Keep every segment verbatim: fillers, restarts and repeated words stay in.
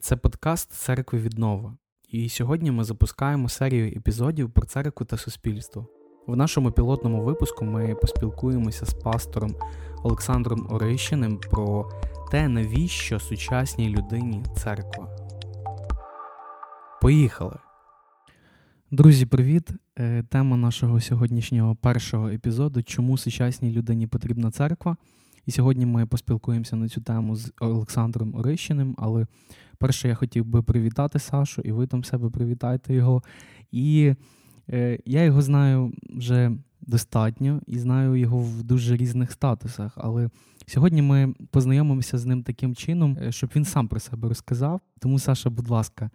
Це подкаст «Церкви віднова». І сьогодні ми запускаємо серію епізодів про церкву та суспільство. В нашому пілотному випуску ми поспілкуємося з пастором Олександром Орищиним про те, навіщо сучасній людині церква. Поїхали! Друзі, привіт! Тема нашого сьогоднішнього першого епізоду – «Чому сучасній людині потрібна церква?». І сьогодні ми поспілкуємося на цю тему з Олександром Орищиним, але перше я хотів би привітати Сашу, і ви там себе привітайте його. І е, я його знаю вже достатньо, і знаю його в дуже різних статусах, але сьогодні ми познайомимося з ним таким чином, щоб він сам про себе розказав. Тому, Саша, будь ласка.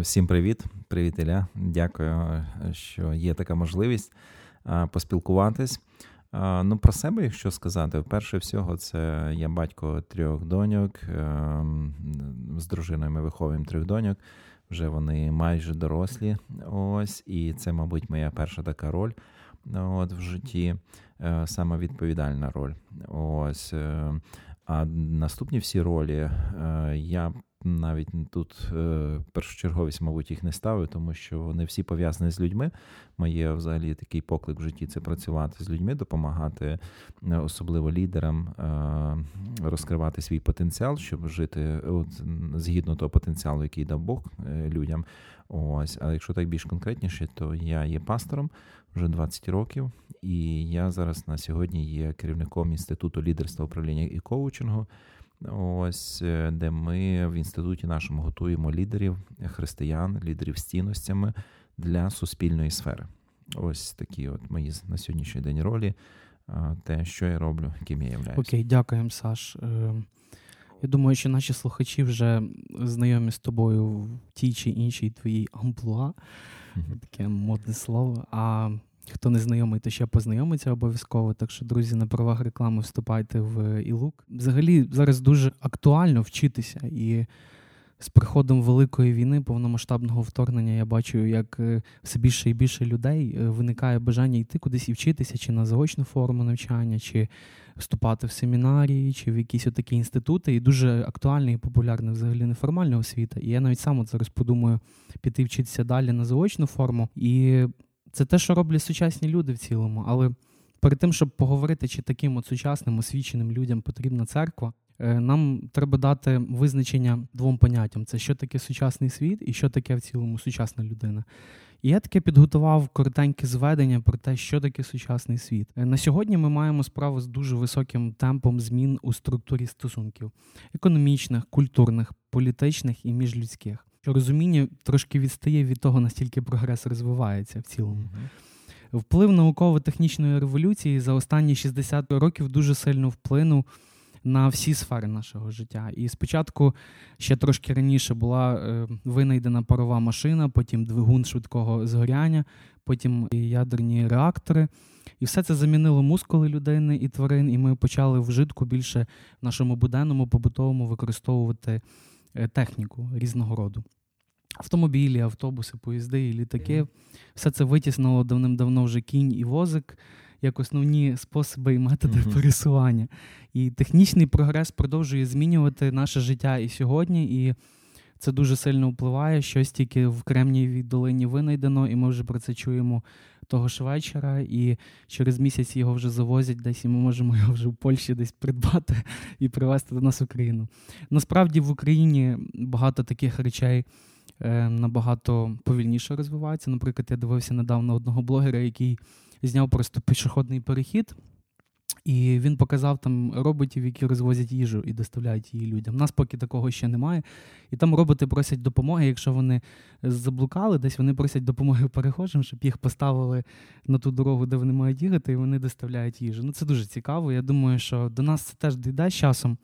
Всім привіт. Привіт, Ілля. Дякую, що є така можливість поспілкуватись. Ну, про себе, якщо сказати, перше всього, це я батько трьох доньок, з дружиною ми виховуємо трьох доньок, вже вони майже дорослі, ось, і це, мабуть, моя перша така роль от, в житті, саме відповідальна роль. Ось. А наступні всі ролі, я навіть тут першочерговість, мабуть, їх не ставлю, тому що вони всі пов'язані з людьми. Моє взагалі такий поклик в житті – це працювати з людьми, допомагати, особливо лідерам, розкривати свій потенціал, щоб жити от, згідно того потенціалу, який дав Бог людям. Ось. А якщо так більш конкретніше, то я є пастором вже двадцять років, і я зараз на сьогодні є керівником Інституту лідерства управління і коучингу. Ось, де ми в інституті нашому готуємо лідерів, християн, лідерів з цінностями для суспільної сфери. Ось такі от мої на сьогоднішній день ролі, те, що я роблю, ким я являюся. Окей, дякуємо, Саш. Я думаю, що наші слухачі вже знайомі з тобою в тій чи іншій твоїй амплуа, таке модне слово, а... Хто не знайомий, то ще познайомиться обов'язково. Так що, друзі, на правах реклами вступайте в ІЛУК. Взагалі, зараз дуже актуально вчитися. І з приходом великої війни, повномасштабного вторгнення, я бачу, як все більше і більше людей виникає бажання йти кудись і вчитися, чи на заочну форму навчання, чи вступати в семінарії, чи в якісь отакі інститути. І дуже актуальна і популярна взагалі неформальна освіта. І я навіть сам от зараз подумаю піти вчитися далі на заочну форму. І... Це те, що роблять сучасні люди в цілому, але перед тим, щоб поговорити, чи таким от сучасним, освіченим людям потрібна церква, нам треба дати визначення двом поняттям. Це що таке сучасний світ і що таке в цілому сучасна людина. І я таке підготував коротеньке зведення про те, що таке сучасний світ. На сьогодні ми маємо справу з дуже високим темпом змін у структурі стосунків – економічних, культурних, політичних і міжлюдських. Розуміння трошки відстає від того, настільки прогрес розвивається в цілому. Mm-hmm. Вплив науково-технічної революції за останні шістдесят років дуже сильно вплинув на всі сфери нашого життя. І спочатку, ще трошки раніше, була е, винайдена парова машина, потім двигун швидкого згоряння, потім ядерні реактори. І все це замінило мускули людини і тварин, і ми почали вжитку більше в нашому буденному, побутовому використовувати техніку різного роду. Автомобілі, автобуси, поїзди і літаки. Все це витіснило давним-давно вже кінь і возик як основні способи і методи mm-hmm. пересування. І технічний прогрес продовжує змінювати наше життя і сьогодні, і це дуже сильно впливає. Щось тільки в Кремнієвій долині винайдено, і ми вже про це чуємо того ж вечора, і через місяць його вже завозять десь, і ми можемо його вже в Польщі десь придбати і привезти до нас в Україну. Насправді в Україні багато таких речей набагато повільніше розвивається. Наприклад, я дивився недавно одного блогера, який зняв просто пішохідний перехід, і він показав там роботів, які розвозять їжу і доставляють її людям. У нас поки такого ще немає. І там роботи просять допомоги, якщо вони заблукали, десь вони просять допомоги перехожим, щоб їх поставили на ту дорогу, де вони мають їхати, і вони доставляють їжу. Ну, це дуже цікаво. Я думаю, що до нас це теж дійде з часом.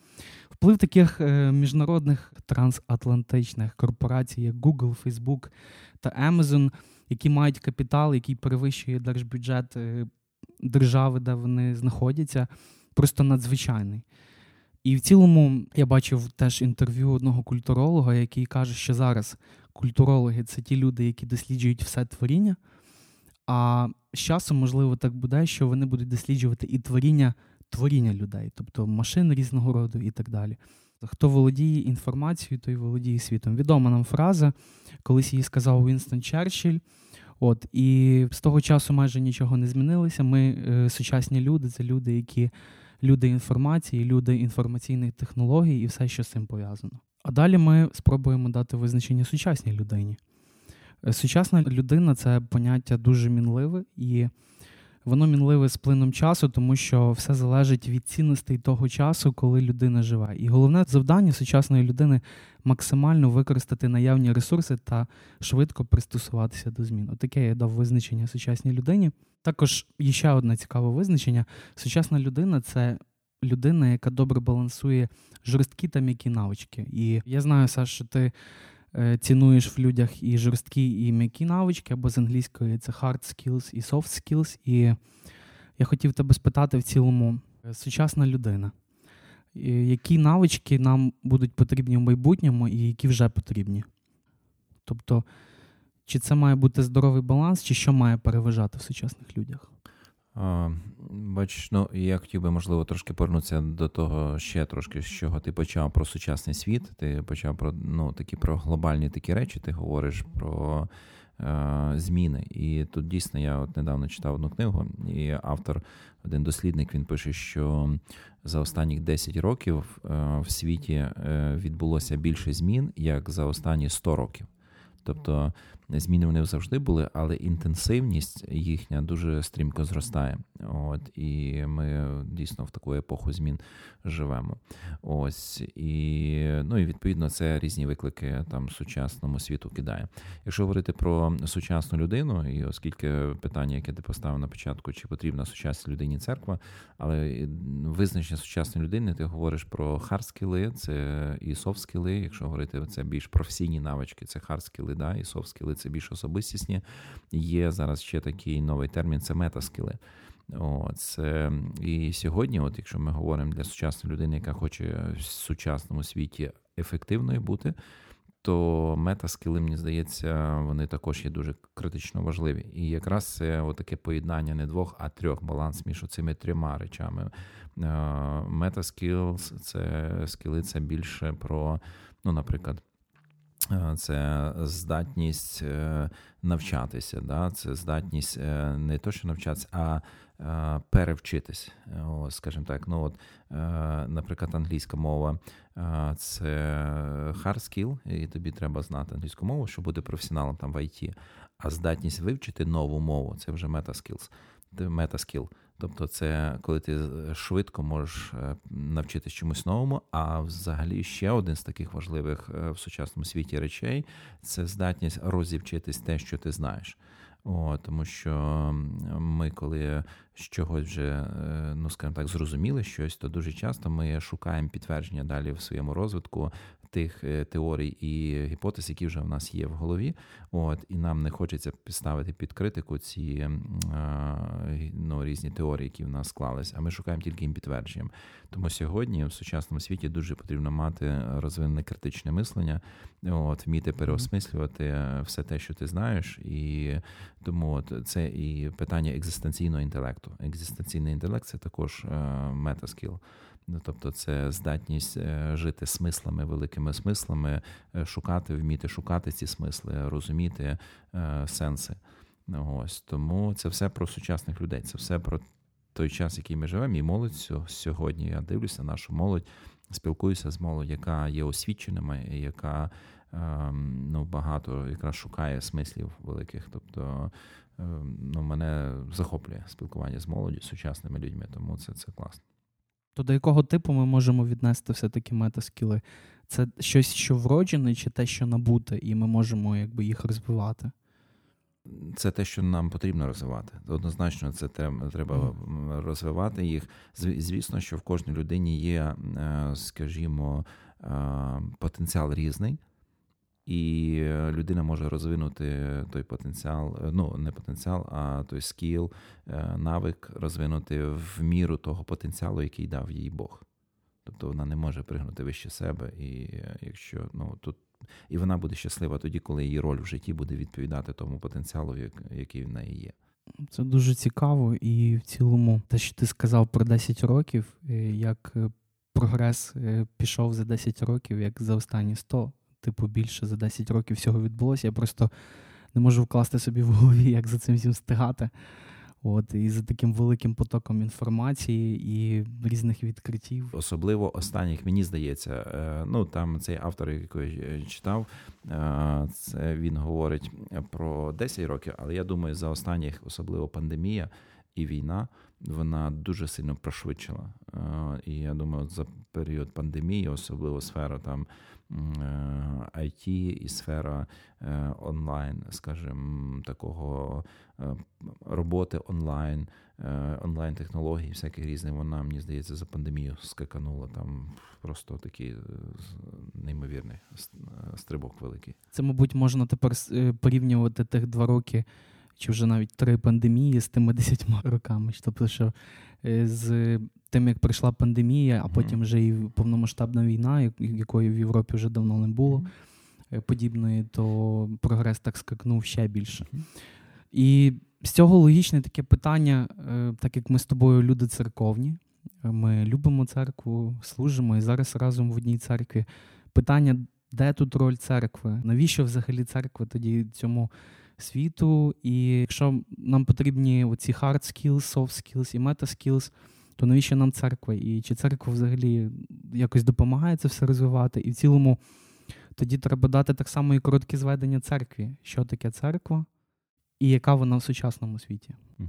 Вплив таких е, міжнародних трансатлантичних корпорацій, як Google, Facebook та Amazon, які мають капітал, який перевищує держбюджет е, держави, де вони знаходяться, просто надзвичайний. І в цілому я бачив теж інтерв'ю одного культуролога, який каже, що зараз культурологи – це ті люди, які досліджують все творіння, а з часом, можливо, так буде, що вони будуть досліджувати і творіння, творіння людей, тобто машин різного роду і так далі. хто володіє інформацією, той володіє світом. Відома нам фраза, колись її сказав Вінстон Черчилль. От, і з того часу майже нічого не змінилося. Ми е, сучасні люди, це люди, які люди інформації, люди інформаційних технологій і все, що з цим пов'язано. А далі ми спробуємо дати визначення сучасній людині. Сучасна людина – це поняття дуже мінливе, і воно мінливе з плином часу, тому що все залежить від цінностей того часу, коли людина живе. І головне завдання сучасної людини – максимально використати наявні ресурси та швидко пристосуватися до змін. Отаке я дав визначення сучасній людині. Також є ще одне цікаве визначення. Сучасна людина – це людина, яка добре балансує жорсткі та м'які навички. І я знаю, Саш, що ти цінуєш в людях і жорсткі, і м'які навички, або з англійської це hard skills і soft skills. І я хотів тебе спитати в цілому, сучасна людина, які навички нам будуть потрібні в майбутньому і які вже потрібні? Тобто, чи це має бути здоровий баланс, чи що має переважати в сучасних людях? Бачиш, ну, я хотів би, можливо, трошки повернутися до того ще трошки, з чого ти почав про сучасний світ, ти почав про, ну, такі, про глобальні такі речі, ти говориш про е, зміни. І тут дійсно я от недавно читав одну книгу, і автор, один дослідник, він пише, що за останні десять років е, в світі е, відбулося більше змін, як за останні сто років. Тобто зміни вони завжди були, але інтенсивність їхня дуже стрімко зростає. От, і ми дійсно в таку епоху змін живемо. Ось, і, ну, і відповідно це різні виклики там сучасному світу кидає. Якщо говорити про сучасну людину, і оскільки питання, яке ти поставив на початку, чи потрібна сучасній людині церква, але визначення сучасної людини, ти говориш про хардскіли, це і софтскіли, якщо говорити, це більш професійні навички, це хардскіли, да, і софт-скіли – це більш особистісні. Є зараз ще такий новий термін – це мета-скіли. От, і сьогодні, от, якщо ми говоримо для сучасної людини, яка хоче в сучасному світі ефективною бути, то мета-скіли, мені здається, вони також є дуже критично важливі. І якраз це таке поєднання не двох, а трьох, баланс між цими трьома речами. Мета-скіл – це скіли – це більше про, ну, наприклад, це здатність навчатися, да? Це здатність не то, що навчатися, а перевчитись, скажімо так. Ну, от, наприклад, англійська мова – це hard skill, і тобі треба знати англійську мову, щоб бути професіоналом там в ай ті. А здатність вивчити нову мову – це вже meta skills, meta skill. Тобто це коли ти швидко можеш навчитись чомусь новому, а взагалі ще один з таких важливих в сучасному світі речей – це здатність розівчитись те, що ти знаєш. О, тому що ми, коли чогось вже, ну, скажімо так, зрозуміли щось, то дуже часто ми шукаємо підтвердження далі в своєму розвитку тих теорій і гіпотез, які вже в нас є в голові. От, і нам не хочеться підставити під критику ці, ну, різні теорії, які в нас склались, а ми шукаємо тільки їм підтвердження. Тому сьогодні в сучасному світі дуже потрібно мати розвинене критичне мислення, от, вміти переосмислювати все те, що ти знаєш, і тому от це і питання екзистенційного інтелекту. Екзистенційний інтелект – це також мета-скіл. Тобто це здатність жити смислами, великими смислами, шукати, вміти шукати ці смисли, розуміти сенси. Ось. Тому це все про сучасних людей, це все про той час, який ми живемо. І молодь сьогодні, я дивлюся, нашу молодь, спілкуюся з молоддю, яка є освіченими, яка, ну, багато якраз шукає смислів великих. Тобто, ну, мене захоплює спілкування з молоддю, з сучасними людьми, тому це, це класно. То до якого типу ми можемо віднести все-таки мета-скіли? Це щось, що вроджене, чи те, що набуте, і ми можемо якби їх розвивати? Це те, що нам потрібно розвивати. Однозначно, це треба розвивати їх. Звісно, що в кожній людині є, скажімо, потенціал різний, і людина може розвинути той потенціал, ну, не потенціал, а той скіл, навик розвинути в міру того потенціалу, який дав їй Бог. Тобто вона не може пригнути вище себе, і якщо, ну, тут і вона буде щаслива тоді, коли її роль в житті буде відповідати тому потенціалу, який в неї є. Це дуже цікаво, і в цілому те, що ти сказав про десять років, як прогрес пішов за десять років, як за останні сто. Типу, більше за десять років всього відбулося. Я просто не можу вкласти собі в голові, як за цим всім встигати. От, і за таким великим потоком інформації і різних відкриттів. Особливо останніх, мені здається, ну там цей автор, який я читав, це він говорить про десять років, але я думаю, за останніх, особливо пандемія і війна, вона дуже сильно пришвидшила. І я думаю, за період пандемії, особливо сфера там ай ті і сфера онлайн, скажімо, такого роботи онлайн, онлайн-технологій всяких різних, вона, мені здається, за пандемію скаканула там просто такий неймовірний стрибок великий. Це, мабуть, можна тепер порівнювати тих два роки, чи вже навіть три пандемії з тими десятьма роками. Тобто, що з тим, як прийшла пандемія, а потім вже і повномасштабна війна, якої в Європі вже давно не було подібної, то прогрес так скакнув ще більше. І з цього логічне таке питання, так як ми з тобою люди церковні, ми любимо церкву, служимо і зараз разом в одній церкві. Питання, де тут роль церкви? Навіщо взагалі церква тоді цьому світу? І якщо нам потрібні оці hard skills, soft skills і meta skills, то навіщо нам церква? І чи церква взагалі якось допомагає це все розвивати? І в цілому тоді треба дати так само і коротке зведення церкві. Що таке церква? І яка вона в сучасному світі? Угу.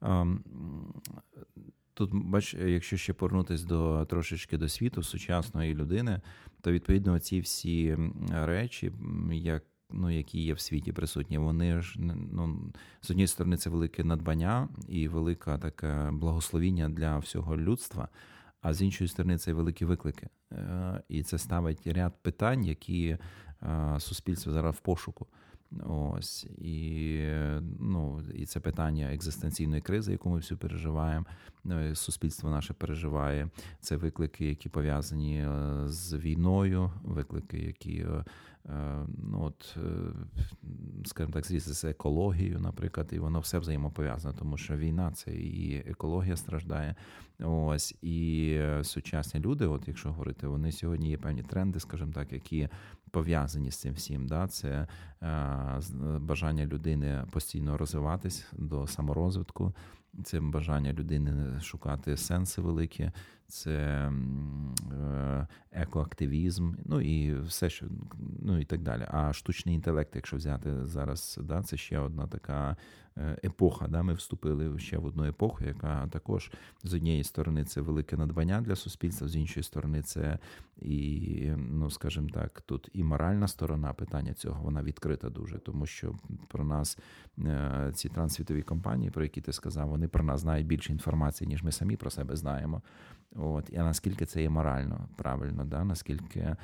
Um, тут, бач, якщо ще повернутися до, трошечки до світу сучасної людини, то, відповідно, ці всі речі, як Ну, які є в світі присутні, вони ж, ну, з однієї сторони, це велике надбання і велике таке благословіння для всього людства, а з іншої сторони, це великі виклики. І це ставить ряд питань, які суспільство зараз в пошуку. Ось, і, ну, і це питання екзистенційної кризи, яку ми всі переживаємо, суспільство наше переживає. Це виклики, які пов'язані з війною, виклики, які, ну, от, скажімо так, з екологією, наприклад, і воно все взаємопов'язане, тому що війна – це і екологія страждає. Ось, і сучасні люди, от якщо говорити, вони сьогодні є певні тренди, скажімо так, які пов'язані з цим всім. Да? Це бажання людини постійно розвиватись до саморозвитку, це бажання людини шукати сенси великі, це екоактивізм, ну і все, що, ну і так далі. А штучний інтелект, якщо взяти зараз, да, це ще одна така епоха. Да? Ми вступили ще в одну епоху, яка також з однієї сторони це велике надбання для суспільства, з іншої сторони це і, ну скажімо так, тут і моральна сторона питання цього, вона відкрита дуже, тому що про нас ці трансвітові компанії, про які ти сказав, вони про нас знають більше інформації, ніж ми самі про себе знаємо. От, і наскільки це є морально правильно, да? Наскільки,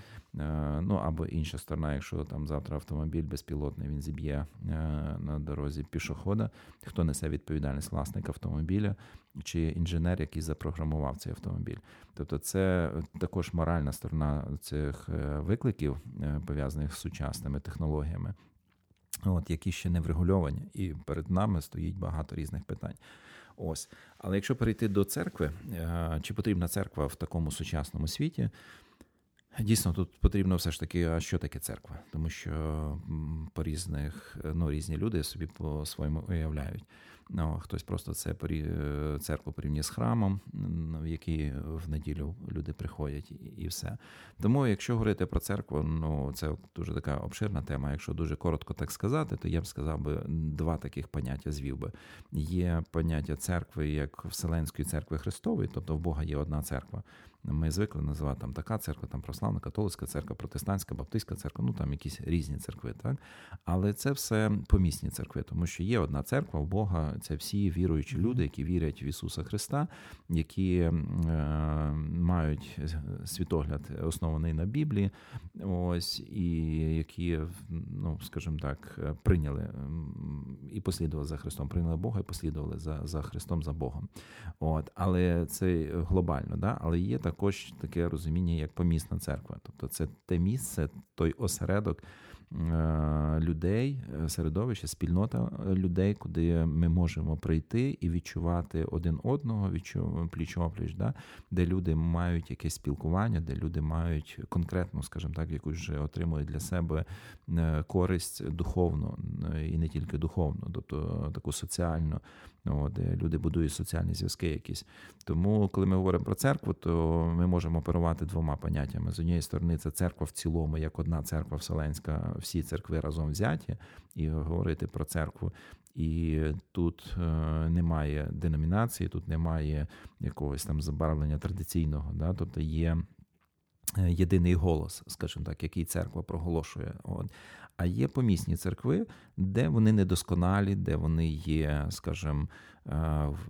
ну або інша сторона, якщо там завтра автомобіль безпілотний, він зіб'є на дорозі пішохода, хто несе відповідальність, власник автомобіля чи інженер, який запрограмував цей автомобіль. Тобто це також моральна сторона цих викликів, пов'язаних з сучасними технологіями, от, які ще не врегульовані, і перед нами стоїть багато різних питань. Ось. Але якщо перейти до церкви, чи потрібна церква в такому сучасному світі? Дійсно, тут потрібно все ж таки, а що таке церква? Тому що по різних, ну, різні люди собі по-своєму уявляють. Ну, хтось просто це церкву порівнює з храмом, в який в неділю люди приходять, і все. Тому, якщо говорити про церкву, ну це дуже така обширна тема. Якщо дуже коротко так сказати, то я б сказав би два таких поняття звів би. Є поняття церкви як Вселенської церкви Христової, тобто в Бога є одна церква. Ми звикли називати там така церква, там православна, католицька церква, протестантська, баптистська церква, ну там якісь різні церкви, так? Але це все помісні церкви, тому що є одна церква в Бога, це всі віруючі люди, які вірять в Ісуса Христа, які е, мають світогляд оснований на Біблії, ось, і які, ну, скажімо так, прийняли і послідували за Христом, прийняли Бога і послідували за, за Христом, за Богом. От, але це глобально, да? Але є так також таке розуміння, як помісна церква. Тобто це те місце, той осередок людей, середовище, спільнота людей, куди ми можемо прийти і відчувати один одного, відчу... пліч-опліч, да? Де люди мають якесь спілкування, де люди мають конкретну, скажімо так, якусь вже отримують для себе користь духовну, і не тільки духовну, тобто таку соціальну, де люди будують соціальні зв'язки якісь. Тому, коли ми говоримо про церкву, то ми можемо оперувати двома поняттями. З однієї сторони, це церква в цілому, як одна церква вселенська, всі церкви разом взяті, і говорити про церкву. І тут немає деномінації, тут немає якогось там забарвлення традиційного, да? Тобто є єдиний голос, скажімо так, який церква проголошує. От. А є помісні церкви, де вони недосконалі, де вони є, скажімо,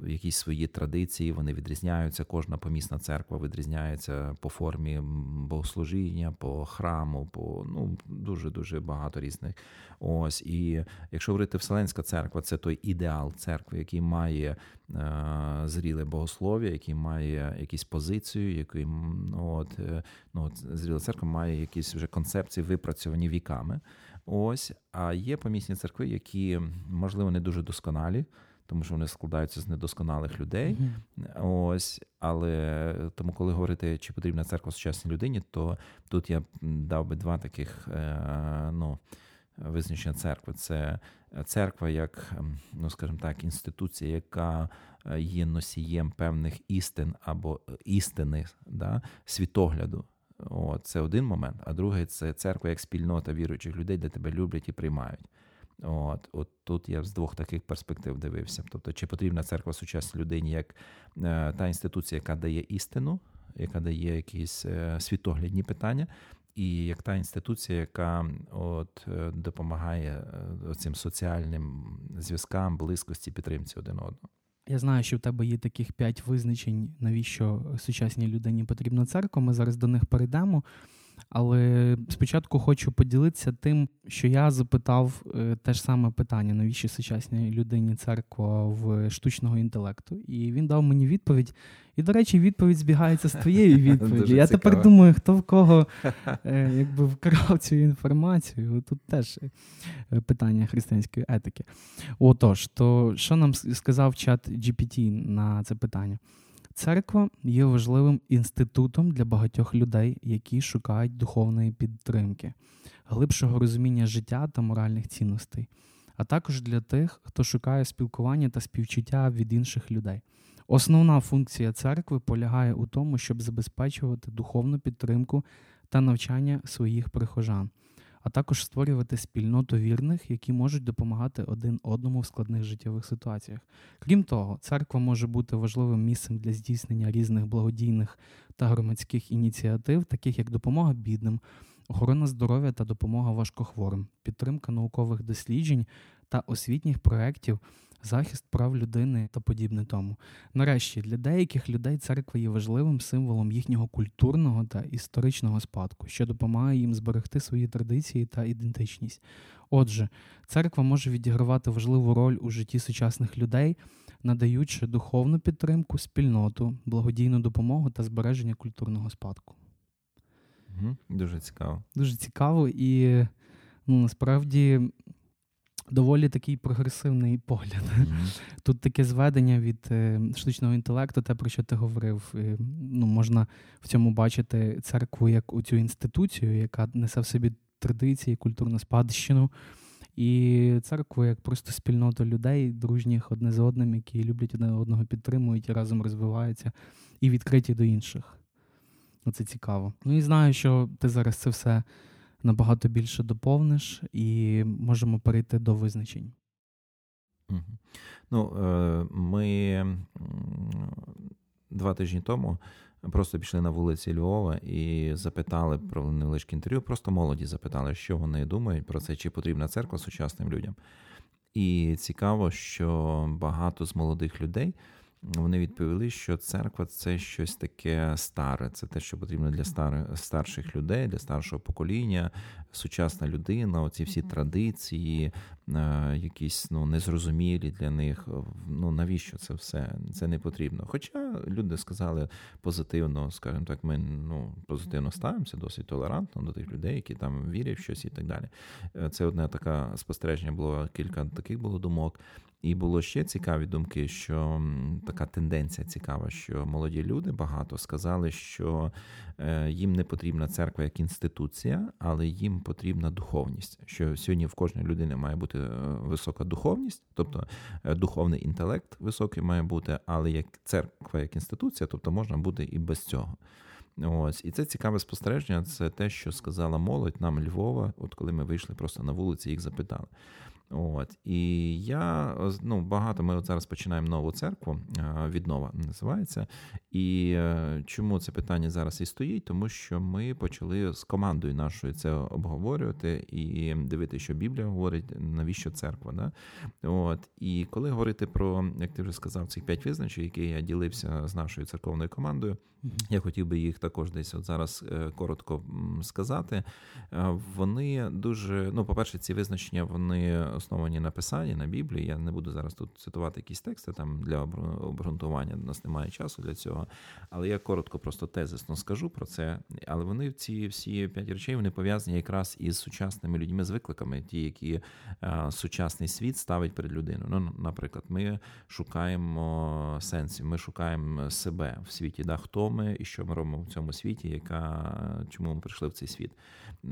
якісь свої традиції, вони відрізняються, кожна помісна церква відрізняється по формі богослужіння, по храму, по ну, дуже-дуже багато різних. Ось. І якщо говорити Вселенська церква, це той ідеал церкви, який має зріле богослов'я, який має якісь позицію, який, ну, от, ну, от, зріла церква має якісь вже концепції, випрацьовані віками. Ось. А є помісні церкви, які, можливо, не дуже досконалі, тому що вони складаються з недосконалих людей. Mm-hmm. Ось, але тому, коли говорити, чи потрібна церква сучасній людині, то тут я дав би два таких ну, визначення церкви. Це церква як, ну, скажімо так, інституція, яка є носієм певних істин або істини, да, світогляду. О, це один момент. А другий – це церква як спільнота віруючих людей, де тебе люблять і приймають. От, от тут я з двох таких перспектив дивився. Тобто, чи потрібна церква сучасній людині як е, та інституція, яка дає істину, яка дає якісь е, світоглядні питання, і як та інституція, яка от, е, допомагає е, цим соціальним зв'язкам, близькості, підтримці один одного. Я знаю, що в тебе є таких п'ять визначень, навіщо сучасній людині потрібна церква. Ми зараз до них перейдемо. Але спочатку хочу поділитися тим, що я запитав те ж саме питання, навіщо сучасній людині церква в штучного інтелекту. І він дав мені відповідь. І, до речі, відповідь збігається з твоєю відповіддю. Я цікаво. Тепер думаю, хто в кого якби вкрав цю інформацію. Тут теж питання християнської етики. Отож, то що нам сказав чат джі пі ті на це питання? Церква є важливим інститутом для багатьох людей, які шукають духовної підтримки, глибшого розуміння життя та моральних цінностей, а також для тих, хто шукає спілкування та співчуття від інших людей. Основна функція церкви полягає у тому, щоб забезпечувати духовну підтримку та навчання своїх прихожан, а також створювати спільноту вірних, які можуть допомагати один одному в складних життєвих ситуаціях. Крім того, церква може бути важливим місцем для здійснення різних благодійних та громадських ініціатив, таких як допомога бідним, охорона здоров'я та допомога важкохворим, підтримка наукових досліджень та освітніх проєктів, захист прав людини та подібне тому. Нарешті, для деяких людей церква є важливим символом їхнього культурного та історичного спадку, що допомагає їм зберегти свої традиції та ідентичність. Отже, церква може відігравати важливу роль у житті сучасних людей, надаючи духовну підтримку, спільноту, благодійну допомогу та збереження культурного спадку. Угу, дуже цікаво. Дуже цікаво і, ну, насправді... Доволі такий прогресивний погляд. Mm-hmm. Тут таке зведення від штучного інтелекту, те, про що ти говорив. Ну, можна в цьому бачити церкву як оцю інституцію, яка несе в собі традиції, культурну спадщину. І церкву як просто спільноту людей, дружніх одне з одним, які люблять один одного, підтримують і разом розвиваються, і відкриті до інших. Оце цікаво. Ну і знаю, що ти зараз це все... набагато більше доповниш, і можемо перейти до визначень. Ну, ми два тижні тому просто пішли на вулиці Львова і запитали про невеличке інтерв'ю, просто молоді запитали, що вони думають про це, чи потрібна церква сучасним людям. І цікаво, що багато з молодих людей вони відповіли, що церква – це щось таке старе, це те, що потрібно для старших людей, для старшого покоління, сучасна людина, оці всі традиції, якісь ну, незрозумілі для них, ну навіщо це все, це не потрібно. Хоча люди сказали позитивно, скажімо так, ми ну, позитивно ставимося, досить толерантно до тих людей, які там вірять в щось і так далі. Це одне таке спостереження було, кілька таких було думок. І було ще цікаві думки, що така тенденція цікава, що молоді люди багато сказали, що їм не потрібна церква як інституція, але їм потрібна духовність. Що сьогодні в кожної людини має бути висока духовність, тобто духовний інтелект високий має бути, але як церква як інституція, тобто можна бути і без цього. Ось. І це цікаве спостереження, це те, що сказала молодь нам Львова, от коли ми вийшли просто на вулиці, їх запитали. От. І я, ну, багато, ми от зараз починаємо нову церкву, віднова називається, і чому це питання зараз і стоїть, тому що ми почали з командою нашою це обговорювати і дивитися, що Біблія говорить, навіщо церква, да? От. І коли говорити про, як ти вже сказав, цих п'ять визначень, які я ділився з нашою церковною командою, я хотів би їх також десь от зараз коротко сказати, вони дуже, ну, по-перше, ці визначення, вони основані на Писанні, на Біблії. Я не буду зараз тут цитувати якісь тексти там для обґрунтування, у нас немає часу для цього. Але я коротко просто тезисно скажу про це. Але вони ці всі п'ять речей, вони пов'язані якраз із сучасними людьми, з викликами, ті, які сучасний світ ставить перед людиною. Ну, наприклад, ми шукаємо сенсів, ми шукаємо себе в світі, да, хто ми і що ми робимо в цьому світі, яка, чому ми прийшли в цей світ.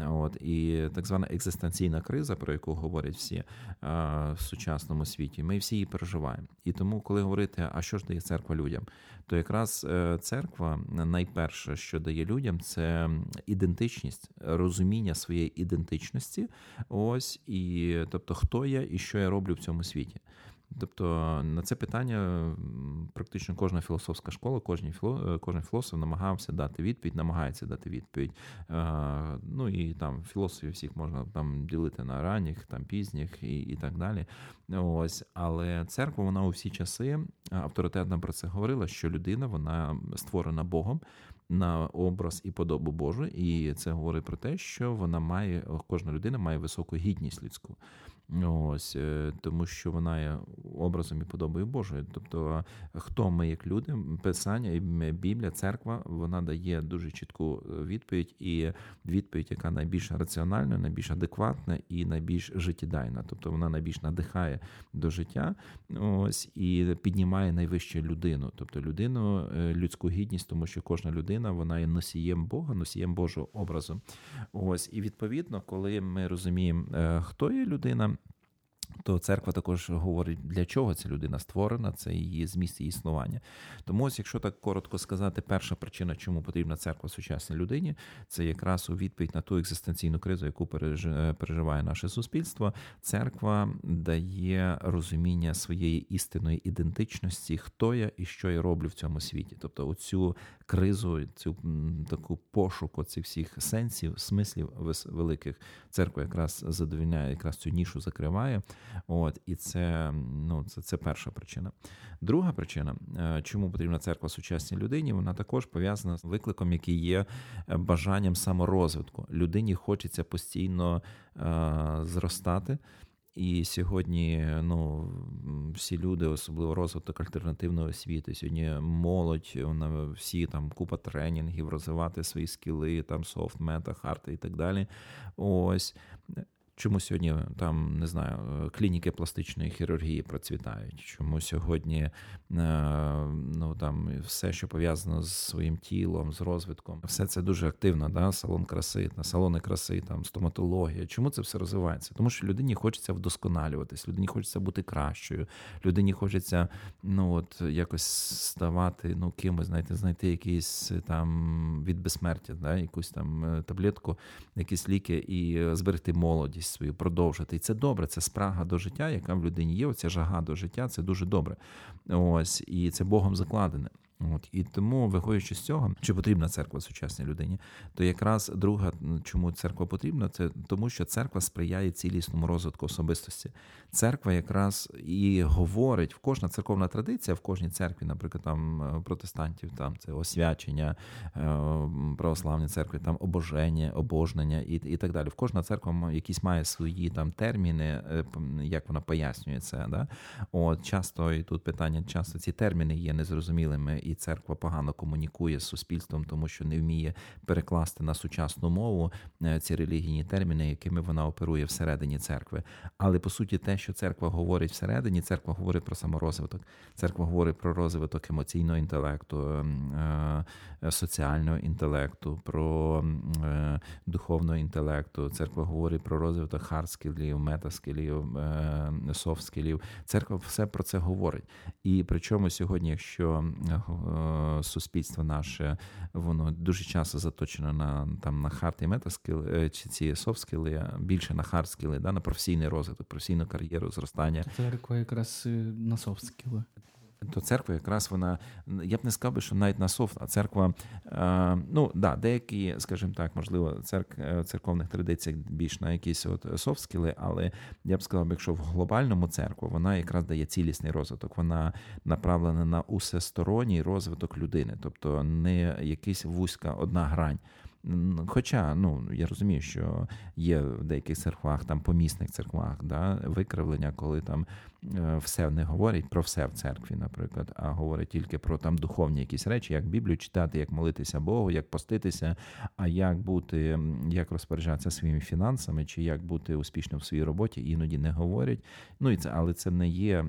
От. І так звана екзистенційна криза, про яку говорять всі, в сучасному світі. Ми всі її переживаємо. І тому, коли говорити, а що ж дає церква людям, то якраз церква найперше, що дає людям, це ідентичність, розуміння своєї ідентичності. Ось, і, тобто, хто я і що я роблю в цьому світі. Тобто на це питання практично кожна філософська школа, кожен філо, кожен філософ намагався дати відповідь, намагається дати відповідь. Ну і там філософів всіх можна там ділити на ранніх, там пізніх і, і так далі. Ось, але церква, вона у всі часи авторитетно про це говорила, що людина, вона створена Богом на образ і подобу Божу, і це говорить про те, що вона має, кожна людина має високу гідність людську. Ось, тому що вона є образом і подобою Божою. Тобто, хто ми як люди, Писання, Біблія, церква, вона дає дуже чітку відповідь, і відповідь, яка найбільш раціональна, найбільш адекватна і найбільш життєдайна. Тобто, вона найбільш надихає до життя, ось, і піднімає найвище людину. Тобто, людину, людську гідність, тому що кожна людина, вона є носієм Бога, носієм Божого образу. Ось, і відповідно, коли ми розуміємо, хто є людина, то церква також говорить, для чого ця людина створена, це її зміст, її існування. Тому ось, якщо так коротко сказати, перша причина, чому потрібна церква сучасній людині, це якраз у відповідь на ту екзистенційну кризу, яку переживає наше суспільство. Церква дає розуміння своєї істинної ідентичності, хто я і що я роблю в цьому світі. Тобто оцю кризу, цю таку пошуку цих всіх сенсів, смислів великих, церква якраз задовільняє, якраз цю нішу закриває. От, і це, ну, це, це перша причина. Друга причина, чому потрібна церква сучасній людині, вона також пов'язана з викликом, який є бажанням саморозвитку. Людині хочеться постійно е- зростати. І сьогодні, ну, всі люди, особливо розвиток альтернативної освіти, сьогодні молодь, вона всі там купа тренінгів, розвивати свої скіли, там софт, мета, хард і так далі. Ось. Чому сьогодні там, не знаю, клініки пластичної хірургії процвітають? Чому сьогодні, ну, там все, що пов'язано з своїм тілом, з розвитком, все це дуже активно, да? Салон краси, салони краси, там стоматологія. Чому це все розвивається? Тому що людині хочеться вдосконалюватись, людині хочеться бути кращою, людині хочеться, ну, от якось ставати, ну, кимось, знаєте, знайти якийсь там від безсмертя, да? Якусь там таблетку, якісь ліки і зберегти молодість свою, продовжити. І це добре, це спрага до життя, яка в людині є, оця жага до життя, це дуже добре. Ось, і це Богом закладене. От. І тому, виходячи з цього, чи потрібна церква сучасній людині, то якраз друга, чому церква потрібна, це тому, що церква сприяє цілісному розвитку особистості. Церква якраз і говорить, в кожна церковна традиція, в кожній церкві, наприклад, там протестантів, там це освячення, православні церкви, там обоження, обожнення і, і так далі. В кожна церква якісь має свої там терміни, як вона пояснює це. Да? От, часто, і тут питання, часто ці терміни є незрозумілими, і церква погано комунікує з суспільством, тому що не вміє перекласти на сучасну мову ці релігійні терміни, якими вона оперує всередині церкви. Але, по суті, те, що церква говорить всередині, церква говорить про саморозвиток, церква говорить про розвиток емоційного інтелекту, соціального інтелекту, про духовного інтелекту, церква говорить про розвиток хард-скілів, мета-скілів, софт-скілів. Церква все про це говорить. І причому сьогодні, якщо суспільство наше, воно дуже часто заточено на, там, на хард і метаскіли, чи ці софт-скіли, більше на хард-скіли, да, на професійний розвиток, професійну кар'єру, зростання. Церква якраз на софт-скіли. То церква якраз вона, я б не сказав би, що навіть на софт, а церква, ну, да, деякі, скажімо так, можливо, церк, церковних традицій більш на якісь от софт-скіли, але я б сказав, якщо в глобальному церкву, вона якраз дає цілісний розвиток, вона направлена на усесторонній розвиток людини, тобто не якась вузька одна грань. Хоча, ну, я розумію, що є в деяких церквах, там, помісних церквах, да, викривлення, коли там все не говорить про все в церкві, наприклад, а говорить тільки про там духовні якісь речі, як Біблію читати, як молитися Богу, як поститися, а як бути, як розпоряджатися своїми фінансами, чи як бути успішним в своїй роботі, іноді не говорять. Ну, і це, але це не є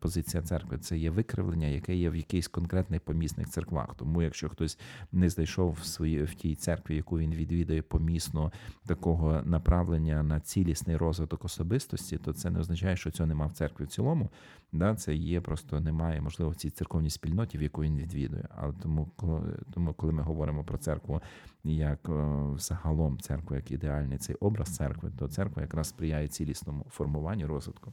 позиція церкви, це є викривлення, яке є в якихось конкретних помісних церквах. Тому, якщо хтось не знайшов в свої в тій церкві, яку він відвідує помісно такого направлення на цілісний розвиток особистості, то це не означає, що цього немає в церкві в цілому. Да, це є, просто немає, можливо, в цій церковній спільноті, в яку він відвідує. Але тому, коли, тому, коли ми говоримо про церкву як загалом церкву, як ідеальний цей образ церкви, то церква якраз сприяє цілісному формуванню розвитку.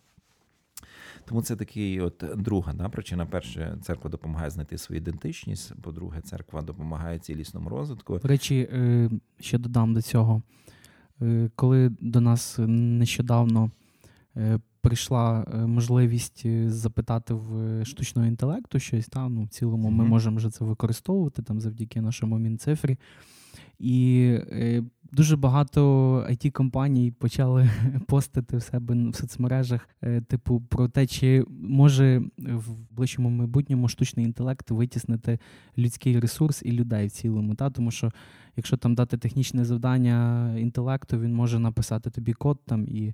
Тому це такий от друга, да, причина. Перше, церква допомагає знайти свою ідентичність. По-друге, церква допомагає цілісному розвитку. До речі, ще додам до цього. Коли до нас нещодавно прийшла можливість запитати в штучного інтелекту щось, та, ну, в цілому ми mm-hmm. можемо вже це використовувати там, завдяки нашому Мінцифрі. І дуже багато ай ті-компаній почали постити в себе в соцмережах, типу, про те, чи може в ближчому майбутньому штучний інтелект витіснити людський ресурс і людей в цілому. Та? Тому що якщо там дати технічне завдання інтелекту, він може написати тобі код там і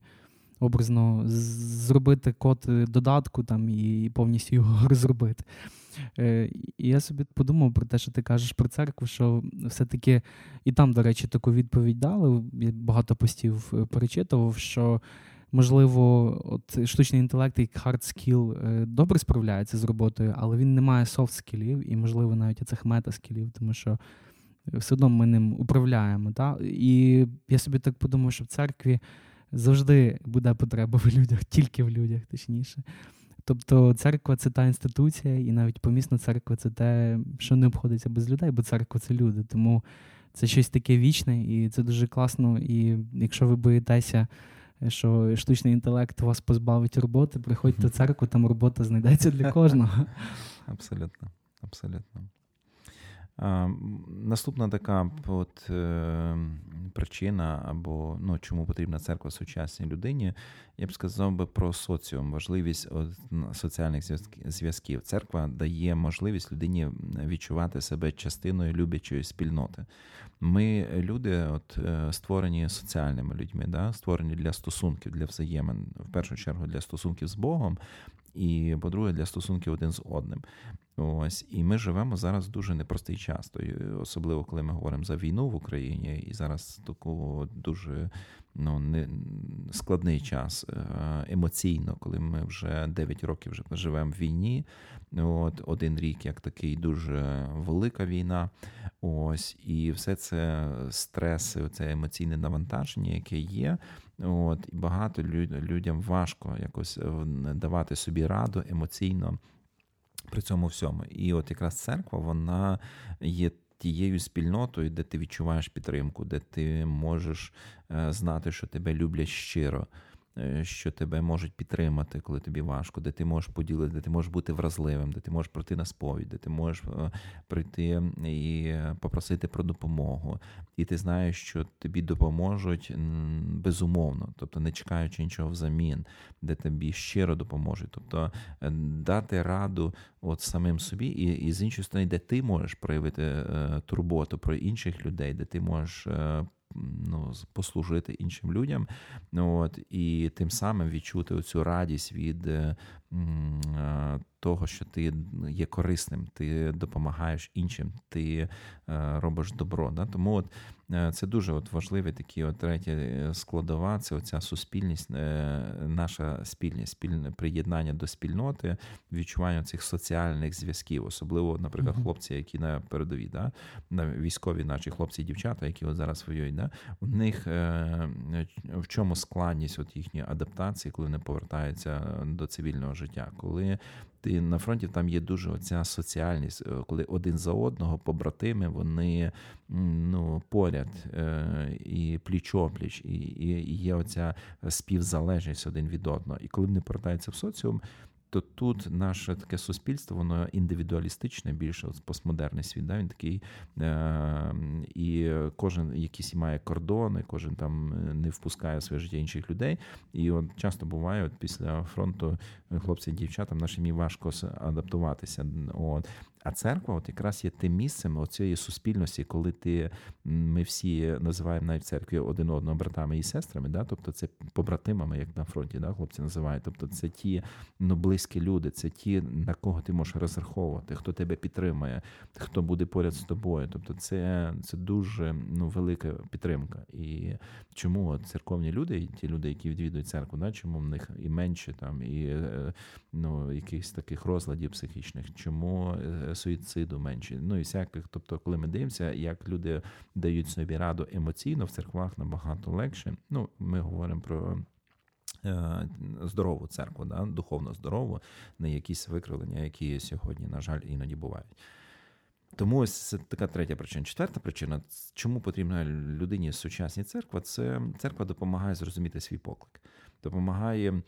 образно зробити код додатку там і повністю його розробити. І я собі подумав про те, що ти кажеш про церкву, що все-таки, і там, до речі, таку відповідь дали, я багато постів перечитував, що, можливо, от штучний інтелект і хардскіл добре справляється з роботою, але він не має софтскілів і, можливо, навіть оцих метаскілів, тому що все одно ми ним управляємо. Та? І я собі так подумав, що в церкві завжди буде потреба в людях, тільки в людях, точніше. Тобто церква – це та інституція, і навіть помісна церква – це те, що не обходиться без людей, бо церква – це люди. Тому це щось таке вічне, і це дуже класно. І якщо ви боїтеся, що штучний інтелект вас позбавить роботи, приходьте в церкву, там робота знайдеться для кожного. Абсолютно, абсолютно. Наступна така от, е, причина, або ну, чому потрібна церква сучасній людині, я б сказав би про соціум, важливість от, соціальних зв'язків. Церква дає можливість людині відчувати себе частиною любячої спільноти. Ми, люди, от, створені соціальними людьми, да? Створені для стосунків, для взаємин, в першу чергу для стосунків з Богом, і, по-друге, для стосунків один з одним. Ось, і ми живемо зараз дуже непростий час, особливо коли ми говоримо за війну в Україні, і зараз таку дуже ну, не складний час емоційно, коли ми вже дев'ять років вже живемо в війні. От, один рік як такий дуже велика війна. Ось, і все це стреси, це емоційне навантаження, яке є. От, і багато людям важко якось давати собі раду емоційно при цьому всьому. І от якраз церква, вона є тією спільнотою, де ти відчуваєш підтримку, де ти можеш знати, що тебе люблять щиро, що тебе можуть підтримати, коли тобі важко, де ти можеш поділити, де ти можеш бути вразливим, де ти можеш прийти на сповідь, де ти можеш прийти і попросити про допомогу. І ти знаєш, що тобі допоможуть безумовно, тобто не чекаючи нічого взамін, де тобі щиро допоможуть. Тобто дати раду от самим собі, і, і з іншої сторони, де ти можеш проявити турботу про інших людей, де ти можеш ну, послужити іншим людям, от, і тим самим відчути оцю радість від того, що ти є корисним, ти допомагаєш іншим, ти робиш добро. Да? Тому от це дуже от важливі такі от третя складова, це оця суспільність, наша спільність, спільне приєднання до спільноти, відчування цих соціальних зв'язків, особливо, наприклад, хлопці, які на передовій, да? Військові наші хлопці і дівчата, які от зараз воюють, да? У них в чому складність от їхньої адаптації, коли вони повертаються до цивільного життя, коли ти на фронті, там є дуже оця соціальність, коли один за одного побратими, вони ну, поряд і пліч-опліч, і, і є оця співзалежність один від одного. І коли вони повертаються в соціум, то тут наше таке суспільство, воно індивідуалістичне, більше постмодерний світ, да, він такий, е- і кожен якісь має кордони, кожен там не впускає в своє життя інших людей. І от часто буває, от після фронту хлопці і дівчатам нашим і важко адаптуватися. От. А церква от якраз є тим місцем оцієї суспільності, коли ти, ми всі називаємо навіть церкві один одного братами і сестрами, да? Тобто це побратимами, як на фронті, да? Хлопці називають. Тобто це ті ну, близькі люди, це ті, на кого ти можеш розраховувати, хто тебе підтримує, хто буде поряд з тобою. Тобто це, це дуже ну, велика підтримка. І чому от церковні люди, ті люди, які відвідують церкву, да? Чому в них і менше там, і ну, якихось таких розладів психічних, чому суїциду менше. Ну і всяких, тобто, коли ми дивимося, як люди дають собі раду емоційно, в церквах набагато легше. Ну, ми говоримо про здорову церкву, да? Духовно здорову, не якісь викривлення, які сьогодні, на жаль, іноді бувають. Тому ось це така третя причина. Четверта причина, чому потрібна людині сучасній церква, це церква допомагає зрозуміти свій поклик, допомагає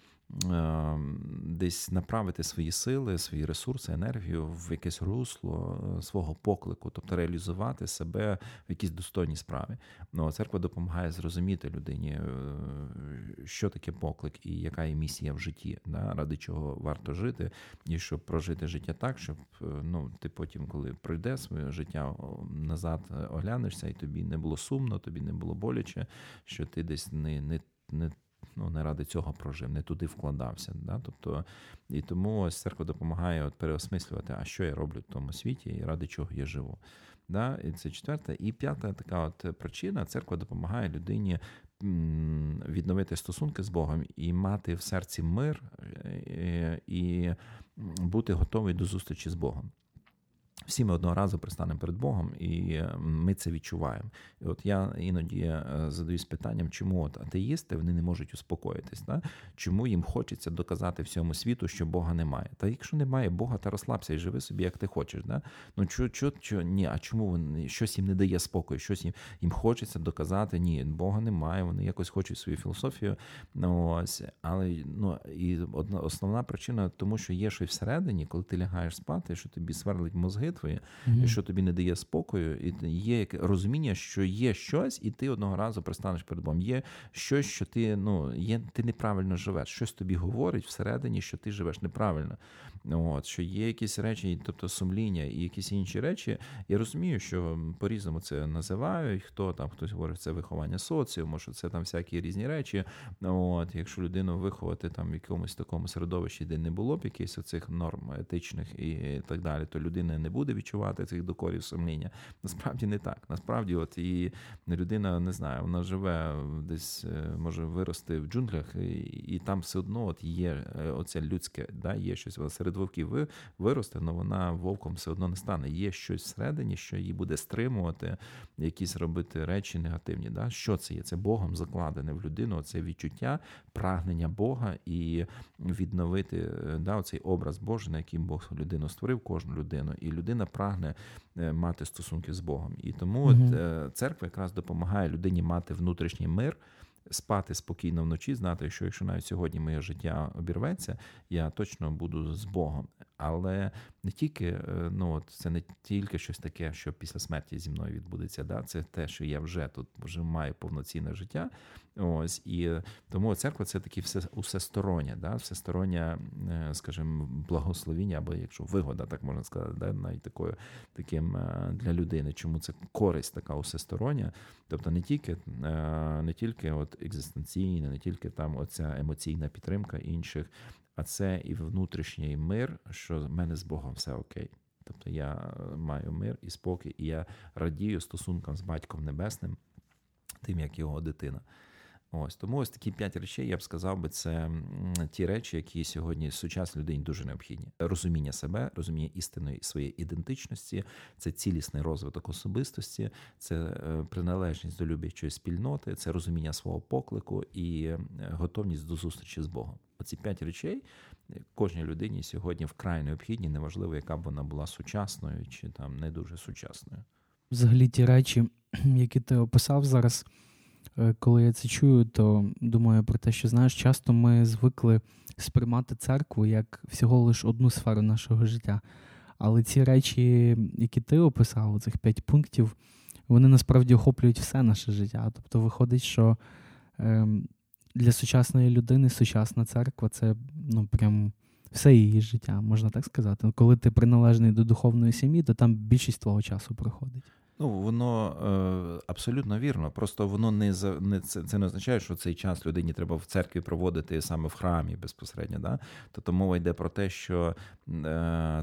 десь направити свої сили, свої ресурси, енергію в якесь русло свого поклику, тобто реалізувати себе в якійсь достойній справі. Ну, церква допомагає зрозуміти людині, що таке поклик і яка є місія в житті, да? Ради чого варто жити, і щоб прожити життя так, щоб ну, ти потім, коли прийде своє життя назад, оглянешся, і тобі не було сумно, тобі не було боляче, що ти десь не, не, не Ну, не ради цього прожив, не туди вкладався. Да? Тобто, і тому ось церква допомагає от переосмислювати, а що я роблю в тому світі і ради чого я живу. Да? І це четверта. І п'ята така от причина. Церква допомагає людині відновити стосунки з Богом і мати в серці мир, і бути готовий до зустрічі з Богом. Всі ми одного разу пристанемо перед Богом, і ми це відчуваємо. І от я іноді задаюсь питанням, чому от атеїсти, вони не можуть успокоїтись, да? Чому їм хочеться доказати всьому світу, що Бога немає. Та якщо немає Бога, та розслабся і живи собі, як ти хочеш. Да? Ну, чо, чо, чо, ні, а чому вони, щось їм не дає спокою, щось їм, їм хочеться доказати, ні, Бога немає, вони якось хочуть свою філософію. Ну, ось, але ну, і одна, основна причина, тому що є щось всередині, коли ти лягаєш спати, що тобі сверлить мозги, твоє, mm-hmm. що тобі не дає спокою, і є розуміння, що є щось, і ти одного разу пристанеш перед Богом. Є щось, що ти, ну, є, ти неправильно живеш. Щось тобі говорить всередині, що ти живеш неправильно. От, що є якісь речі, тобто сумління і якісь інші речі. Я розумію, що по-різному це називають, хто там, хтось говорить, це виховання соціуму, що це там всякі різні речі. От, якщо людину виховати там в якомусь такому середовищі, де не було б якихось оцих норм етичних і так далі, то людина не буде відчувати цих докорів сумління. Насправді не так. Насправді, от і людина, не знаю, вона живе десь, може вирости в джунглях, і, і там все одно от є оце людське, да, є щось. Вона серед вовків виросте, але вона вовком все одно не стане. Є щось всередині, що її буде стримувати, якісь робити речі негативні. Да? Що це є? Це Богом закладене в людину, це відчуття, прагнення Бога і відновити, да, цей образ Божий, на яким Бог людину створив, кожну людину. І людина прагне мати стосунки з Богом. І тому mm-hmm. от, церква якраз допомагає людині мати внутрішній мир, спати спокійно вночі, знати, що якщо навіть сьогодні моє життя обірветься, я точно буду з Богом. Але не тільки, ну от це не тільки щось таке, що після смерті зі мною відбудеться, да, це те, що я вже тут вже маю повноцінне життя. Ось і тому церква це такі все усестороння, да, всестороння, скажімо, благословіння, або якщо вигода, так можна сказати, да, навіть такою таким для людини. Чому це користь така усестороння? Тобто не тільки не тільки от екзистенційна, не тільки там оця емоційна підтримка інших. А це і внутрішній мир, що в мене з Богом все окей. Тобто я маю мир і спокій, і я радію стосункам з Батьком Небесним, тим, як його дитина. Ось. Тому ось такі п'ять речей, я б сказав би, це ті речі, які сьогодні сучасній людині дуже необхідні. Розуміння себе, розуміння істинної своєї ідентичності, це цілісний розвиток особистості, це приналежність до люблячої спільноти, це розуміння свого поклику і готовність до зустрічі з Богом. Оці п'ять речей кожній людині сьогодні вкрай необхідні, неважливо, яка б вона була сучасною чи там не дуже сучасною. Взагалі ті речі, які ти описав зараз, коли я це чую, то думаю про те, що, знаєш, часто ми звикли сприймати церкву як всього лише одну сферу нашого життя. Але ці речі, які ти описав, цих п'ять пунктів, вони насправді охоплюють все наше життя. Тобто виходить, що для сучасної людини сучасна церква – це, ну, прям все її життя, можна так сказати. Коли ти приналежний до духовної сім'ї, то там більшість твого часу проходить. Ну, воно абсолютно вірно. Просто воно не за не це, це не означає, що цей час людині треба в церкві проводити саме в храмі безпосередньо. Да? Тобто мова йде про те, що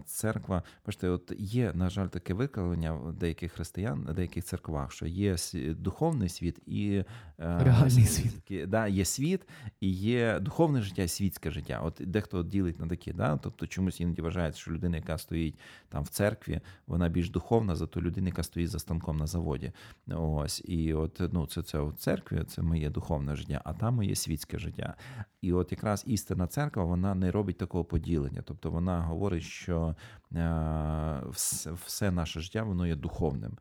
церква, бачите, от є, на жаль, таке викривлення в деяких християн, в деяких церквах, що є духовний світ і реальний світ. Да, є світ і є духовне життя, і світське життя. От дехто ділить на такі, да, тобто чомусь іноді вважається, що людина, яка стоїть там в церкві, вона більш духовна за ту людину, яка стоїть за станком на заводі. Ось. І от, ну, це, це в церкві, це моє духовне життя, а там моє світське життя. І от якраз істинна церква, вона не робить такого поділення. Тобто вона говорить, що е- все наше життя, воно є духовним.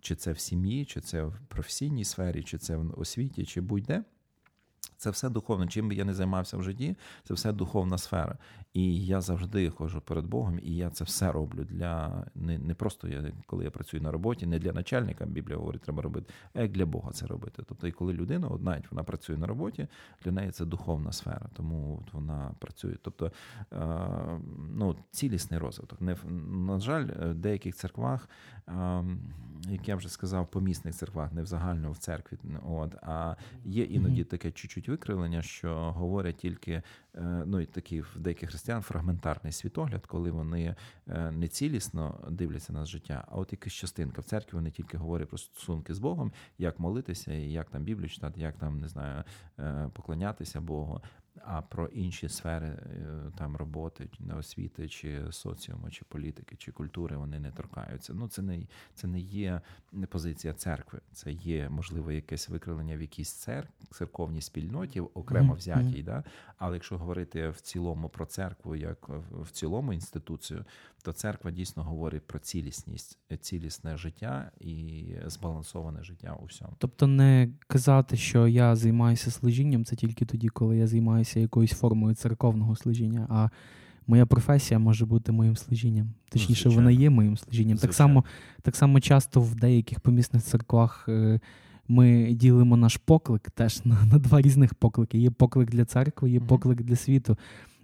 Чи це в сім'ї, чи це в професійній сфері, чи це в освіті, чи будь-де. Це все духовно. Чим би я не займався в житті, це все духовна сфера. І я завжди ходжу перед Богом, і я це все роблю для... Не, не просто, я, коли я працюю на роботі, не для начальника, Біблія говорить, треба робити, а як для Бога це робити. Тобто, і коли людина, от навіть вона працює на роботі, для неї це духовна сфера, тому от вона працює. Тобто, ну, цілісний розвиток. Не, на жаль, в деяких церквах, як я вже сказав, помісних церквах, не в загальному, в церкві, от, а є іноді таке чуть-чуть викривлення, що говорять тільки, ну і такі в деяких християн фрагментарний світогляд, коли вони не цілісно дивляться на життя, а от якась частинка. В церкві вони тільки говорять про стосунки з Богом, як молитися, як там Біблію читати, як там, не знаю, поклонятися Богу. А про інші сфери там роботи, освіти, чи соціуму, чи політики, чи культури вони не торкаються. Ну, це не, це не є позиція церкви. Це є, можливо, якесь викривлення в якійсь церк, церковній спільноті, окремо взятій. Mm-hmm. Да? Але якщо говорити в цілому про церкву, як в цілому інституцію, то церква дійсно говорить про цілісність, цілісне життя і збалансоване життя у всьому. Тобто не казати, що я займаюся служінням, це тільки тоді, коли я займаюся якоюсь формою церковного служіння, а моя професія може бути моїм служінням. Точніше, Звичайно. вона є моїм служінням. Так само, так само часто в деяких помісних церквах ми ділимо наш поклик теж на, на два різних поклики. Є поклик для церкви, є mm-hmm. поклик для світу.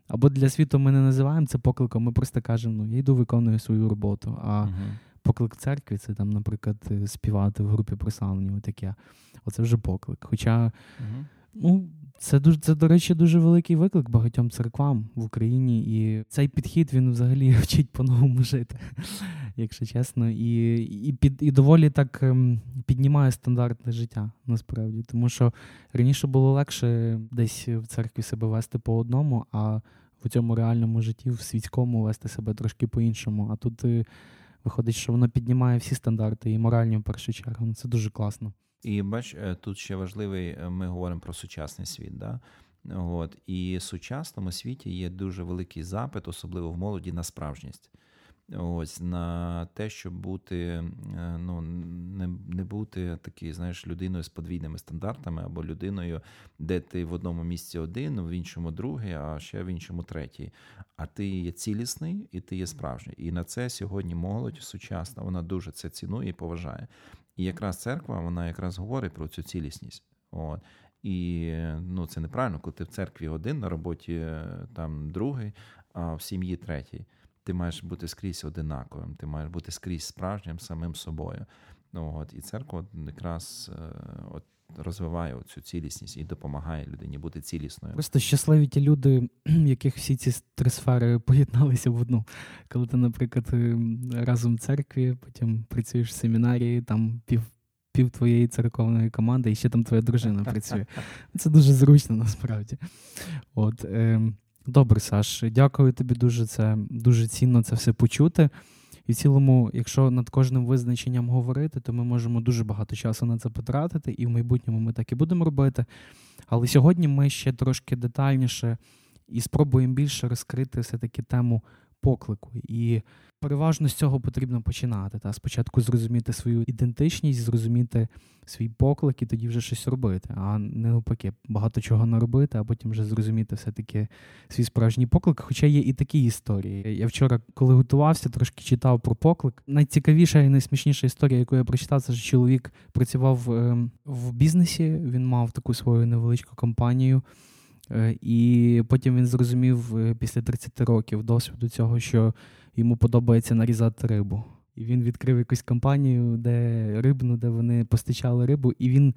Або для світу ми не називаємо це покликом, ми просто кажемо, ну, я йду, виконую свою роботу. А mm-hmm. поклик церкві – це, там, наприклад, співати в групі прославлення, таке. Оце вже поклик. Хоча, mm-hmm. ну, Це, дуже, це, до речі, дуже великий виклик багатьом церквам в Україні. І цей підхід, він взагалі вчить по-новому жити, якщо чесно. І, і, під, і доволі так піднімає стандартне життя, насправді. Тому що раніше було легше десь в церкві себе вести по одному, а в цьому реальному житті, в світському, вести себе трошки по-іншому. А тут виходить, що воно піднімає всі стандарти, і моральні в першу чергу. Це дуже класно. І бач, тут ще важливий, ми говоримо про сучасний світ, да? От. І в сучасному світі є дуже великий запит, особливо в молоді, на справжність. Ось, на те, щоб бути, ну, не, не бути такий, знаєш, людиною з подвійними стандартами, або людиною, де ти в одному місці один, в іншому другий, а ще в іншому третій. А ти є цілісний і ти є справжній. І на це сьогодні молодь сучасна, вона дуже це цінує і поважає. І якраз церква, вона якраз говорить про цю цілісність. От. І ну, це неправильно, коли ти в церкві один, на роботі там другий, а в сім'ї третій. Ти маєш бути скрізь одинаковим, ти маєш бути скрізь справжнім самим собою. От. І церква якраз от, розвиває цю цілісність і допомагає людині бути цілісною. Просто щасливі ті люди, в яких всі ці три сфери поєдналися в одну. Коли ти, наприклад, разом в церкві, потім працюєш в семінарії, там пів, пів твоєї церковної команди, і ще там твоя дружина працює. Це дуже зручно, насправді. От. Добре, Саш, дякую тобі дуже. Це дуже цінно це все почути. І в цілому, якщо над кожним визначенням говорити, то ми можемо дуже багато часу на це потратити, і в майбутньому ми так і будемо робити. Але сьогодні ми ще трошки детальніше і спробуємо більше розкрити все-таки тему поклику. І переважно з цього потрібно починати. Та спочатку зрозуміти свою ідентичність, зрозуміти свій поклик і тоді вже щось робити. А не навпаки, багато чого не робити, а потім вже зрозуміти все-таки свій справжній поклик. Хоча є і такі історії. Я вчора, коли готувався, трошки читав про поклик. Найцікавіша і найсмішніша історія, яку я прочитав, це що чоловік працював в бізнесі, він мав таку свою невеличку компанію. І потім він зрозумів після тридцяти років досвіду цього, що йому подобається нарізати рибу. І він відкрив якусь компанію, де рибну, де вони постачали рибу. І він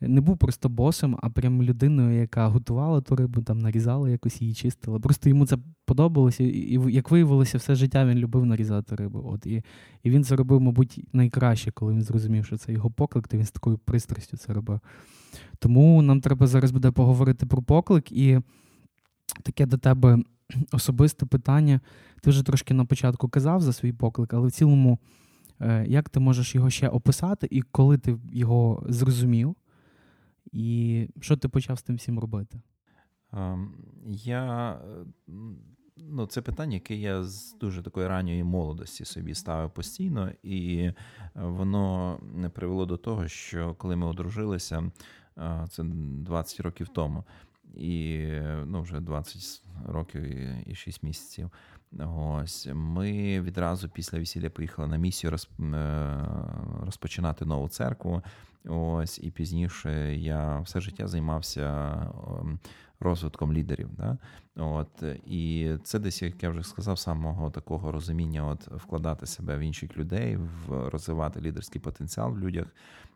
не був просто босом, а прям людиною, яка готувала ту рибу, там нарізала якось її, чистила. Просто йому це подобалося. І, як виявилося, все життя він любив нарізати рибу. От. І, і він це робив, мабуть, найкраще, коли він зрозумів, що це його поклик, то він з такою пристрастю це робив. Тому нам треба зараз буде поговорити про поклик. І таке до тебе особисте питання. Ти вже трошки на початку казав за свій поклик, але в цілому, як ти можеш його ще описати і коли ти його зрозумів? І що ти почав з тим всім робити? Я, ну, це питання, яке я з дуже такої ранньої молодості собі ставив постійно, і воно привело до того, що коли ми одружилися, це двадцять років тому, і ну, вже двадцять років і шість місяців, ось, ми відразу після весілля поїхали на місію розпочинати нову церкву. Ось, і пізніше я все життя займався розвитком лідерів. Да? От, і це десь, як я вже сказав, самого такого розуміння от, вкладати себе в інших людей, в розвивати лідерський потенціал в людях.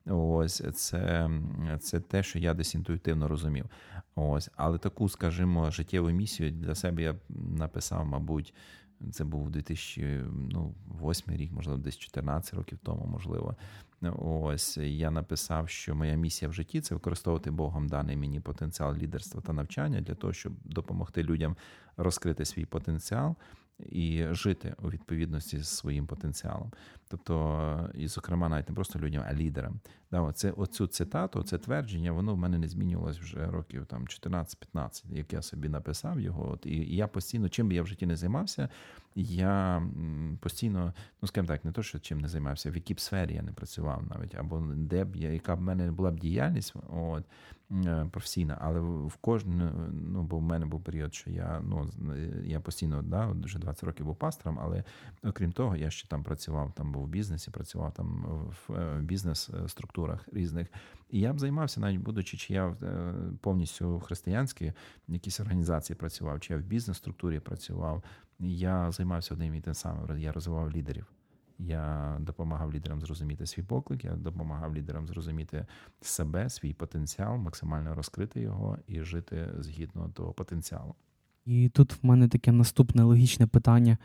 Ось, це, це те, що я десь інтуїтивно розумів. Ось, але таку, скажімо, життєву місію для себе я написав, мабуть, це був дві тисячі восьмий рік, можливо, десь чотирнадцять років тому, можливо. Ось, я написав, що моя місія в житті – це використовувати Богом даний мені потенціал лідерства та навчання для того, щоб допомогти людям розкрити свій потенціал і жити у відповідності зі своїм потенціалом. Тобто, і, зокрема, навіть не просто людям, а лідерам. Да, оце, оцю цитату, це твердження, воно в мене не змінювалось вже років там, чотирнадцять-п'ятнадцять, як я собі написав його. От, і, і я постійно, чим би я в житті не займався, я постійно, ну, скажімо так, не то, що чим не займався, в якій б сфері я не працював навіть, або де б я, яка б в мене була б діяльність от, професійна, але в кожну, ну, бо в мене був період, що я, ну, я постійно, да, вже двадцять років був пастором, але, окрім того, я ще там працював, там був в бізнесі, працював там в бізнес-структурах різних. І я б займався, навіть будучи, чи я повністю в християнській якійсь організації працював, чи я в бізнес-структурі працював, я займався одним і тим самим, я розвивав лідерів. я допомагав лідерам зрозуміти свій поклик, я допомагав лідерам зрозуміти себе, свій потенціал, максимально розкрити його і жити згідно того потенціалу. І тут в мене таке наступне логічне питання.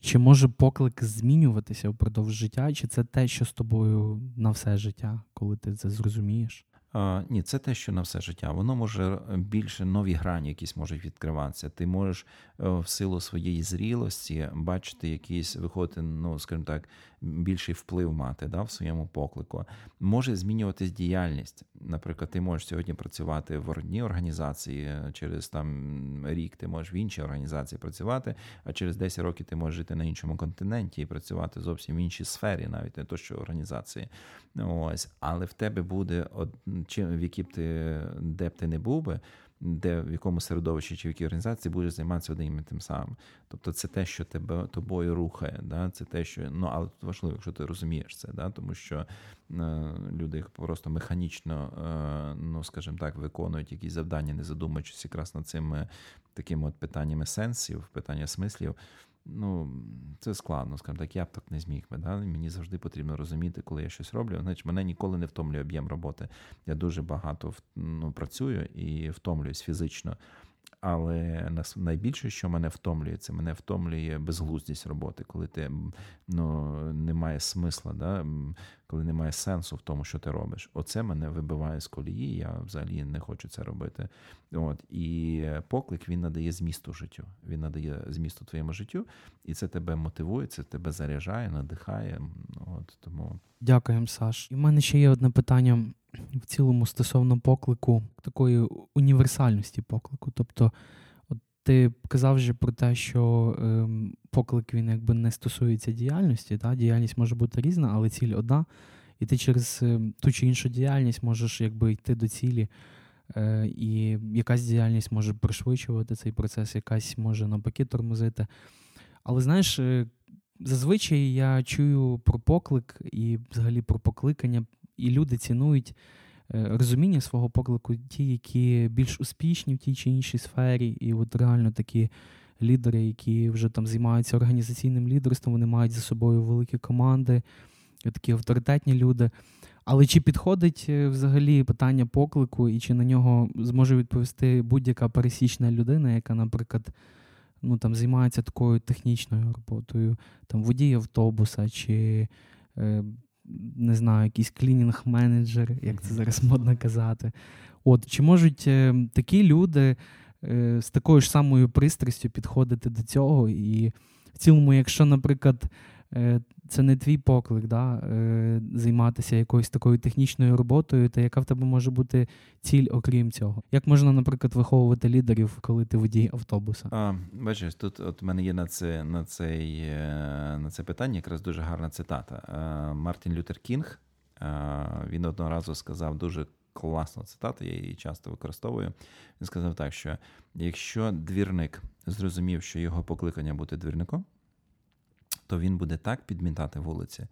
Чи може поклик змінюватися упродовж життя? Чи це те, що з тобою на все життя, коли ти це зрозумієш? А, ні, це те, що на все життя. Воно може більше нові грані якісь можуть відкриватися. Ти можеш в силу своєї зрілості бачити якісь, виходити, ну, скажімо так, більший вплив мати, да, в своєму поклику. Може змінюватись діяльність. Наприклад, ти можеш сьогодні працювати в одній організації, через там рік ти можеш в іншій організації працювати, а через десять років ти можеш жити на іншому континенті і працювати зовсім в іншій сфері, навіть не то, що організації. Ось. Але в тебе буде, чим, в якій б ти, де б ти не був би, де, в якому середовищі чи в якій організації будеш займатися одним і тим самим. Тобто це те, що тебе, тобою рухає. Да? Це те, що, ну, але тут важливо, якщо ти розумієш це, да? Тому що е, люди просто механічно, е, ну, скажімо так, виконують якісь завдання, не задумуючись якраз над цими такими от питаннями сенсів, питання смислів. Ну, це складно, скажімо так, я б так не зміг би. Да? Мені завжди потрібно розуміти, коли я щось роблю. Значить, мене ніколи не втомлює об'єм роботи. Я дуже багато ну, працюю і втомлююсь фізично. Але найбільше, що мене втомлює, це мене втомлює безглуздість роботи, коли ти, ну, немає смисла, да? Коли немає сенсу в тому, що ти робиш. Оце мене вибиває з колії, я взагалі не хочу це робити. От. І поклик, він надає змісту життю, він надає змісту твоєму життю, і це тебе мотивує, це тебе заряджає, надихає. От, тому... Дякуємо, Саш. І в мене ще є одне питання в цілому стосовно поклику, такої універсальності поклику. Тобто, от ти казав вже про те, що е, поклик, він якби не стосується діяльності, та? Діяльність може бути різна, але ціль одна, і ти через е, ту чи іншу діяльність можеш якби йти до цілі, е, і якась діяльність може пришвидшувати цей процес, якась може навпаки тормозити. Але знаєш, е, зазвичай я чую про поклик і взагалі про покликання, і люди цінують розуміння свого поклику ті, які більш успішні в тій чи іншій сфері, і от реально такі лідери, які вже там займаються організаційним лідерством, вони мають за собою великі команди, такі авторитетні люди. Але чи підходить взагалі питання поклику, і чи на нього зможе відповісти будь-яка пересічна людина, яка, наприклад, ну, там, займається такою технічною роботою, там, водій автобуса, чи... не знаю, якийсь клінінг-менеджер, як це зараз модно казати. От, чи можуть е, такі люди е, з такою ж самою пристрастю підходити до цього? І в цілому, якщо, наприклад, е, це не твій поклик, да, е, займатися якоюсь такою технічною роботою, то яка в тебе може бути ціль окрім цього? Як можна, наприклад, виховувати лідерів, коли ти водій автобуса? А, бачиш, тут от в мене є на це, на, цей, на це питання якраз дуже гарна цитата. А, Мартін Лютер Кінг, а, він одного разу сказав дуже класну цитату, я її часто використовую. Він сказав так, що якщо двірник зрозумів, що його покликання бути двірником, то він буде так підмітати вулиці,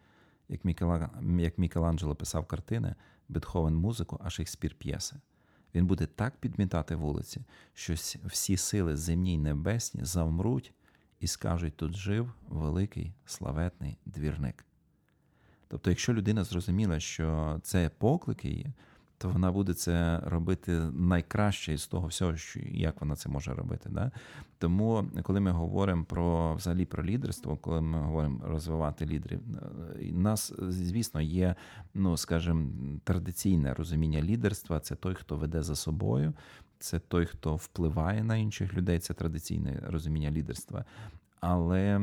як, Мікела... як Мікеланджело писав картини, Бетховен музику, а Шекспір п'єси. Він буде так підмітати вулиці, що всі сили земні й небесні завмруть і скажуть, тут жив великий славетний двірник. Тобто, якщо людина зрозуміла, що це поклик її, то вона буде це робити найкраще із того всього, що, як вона це може робити. Да? Тому, коли ми говоримо про, взагалі, про лідерство, коли ми говоримо розвивати лідерів, у нас, звісно, є, ну, скажімо, традиційне розуміння лідерства – це той, хто веде за собою, це той, хто впливає на інших людей, це традиційне розуміння лідерства. Але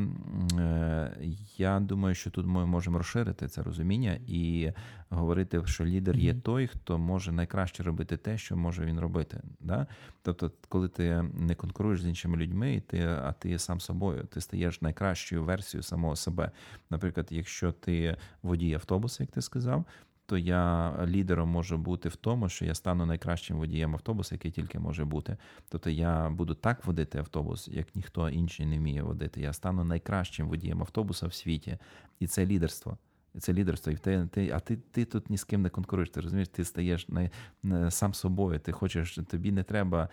я думаю, що тут ми можемо розширити це розуміння і говорити, що лідер є той, хто може найкраще робити те, що може він робити. Да? Тобто, коли ти не конкуруєш з іншими людьми, ти, а ти є сам собою, ти стаєш найкращою версією самого себе. Наприклад, якщо ти водій автобуса, як ти сказав, то я лідером можу бути в тому, що я стану найкращим водієм автобуса, який тільки може бути. Тобто я буду так водити автобус, як ніхто інший не вміє водити. Я стану найкращим водієм автобуса в світі. І це лідерство. Це лідерство. І ти, ти, а ти, ти тут ні з ким не конкуруєш. Ти розумієш, ти стаєш не, не, сам собою. Ти хочеш, тобі не треба,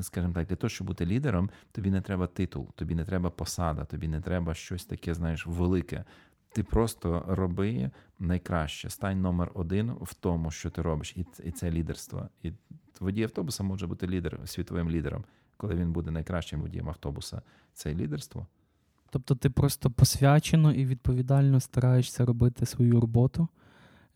скажімо так, для того, щоб бути лідером, тобі не треба титул, тобі не треба посада, тобі не треба щось таке, знаєш, велике. Ти просто роби найкраще. Стань номер один в тому, що ти робиш. І, і це лідерство. І водій автобуса може бути лідер, світовим лідером. Коли він буде найкращим водієм автобуса, це лідерство. Тобто ти просто посвячено і відповідально стараєшся робити свою роботу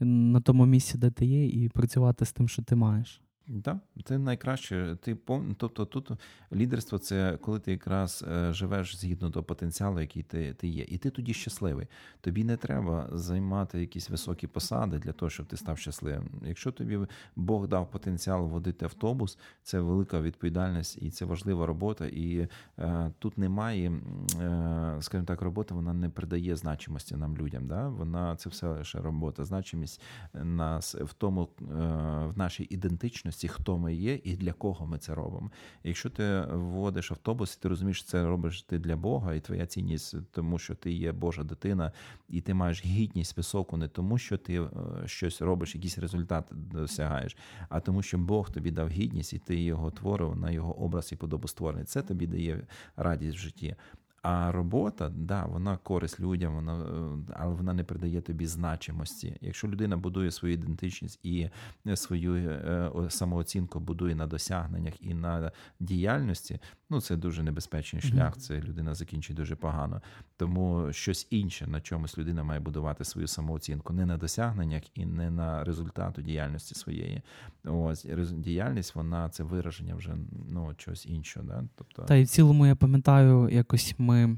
на тому місці, де ти є, і працювати з тим, що ти маєш. Так, да, ти найкраще. Ти пов... Тобто тут лідерство – це коли ти якраз живеш згідно того потенціалу, який ти, ти є. І ти тоді щасливий. Тобі не треба займати якісь високі посади для того, щоб ти став щасливим. Якщо тобі Бог дав потенціал водити автобус, це велика відповідальність і це важлива робота. І е, тут немає, е, скажімо так, роботи, вона не придає значимості нам, людям. Да? Вона, це все лише робота. Значимість нас в тому, е, в нашій ідентичності, хто ми є і для кого ми це робимо. Якщо ти вводиш автобус, ти розумієш, що це робиш ти для Бога, і твоя цінність тому, що ти є Божа дитина, і ти маєш гідність високу не тому, що ти щось робиш, якийсь результат досягаєш, а тому, що Бог тобі дав гідність, і ти його творив на його образ і подобу створений. Це тобі дає радість в житті. А робота, да, вона користь людям, вона, але вона не придає тобі значимості. Якщо людина будує свою ідентичність і свою самооцінку будує на досягненнях і на діяльності, ну це дуже небезпечний шлях, це людина закінчить дуже погано. Тому щось інше, на чомусь людина має будувати свою самооцінку, не на досягненнях і не на результату діяльності своєї. Ось діяльність, вона це вираження вже, ну, чогось іншого. Да? Тобто... Та й в цілому я пам'ятаю, якось ми е,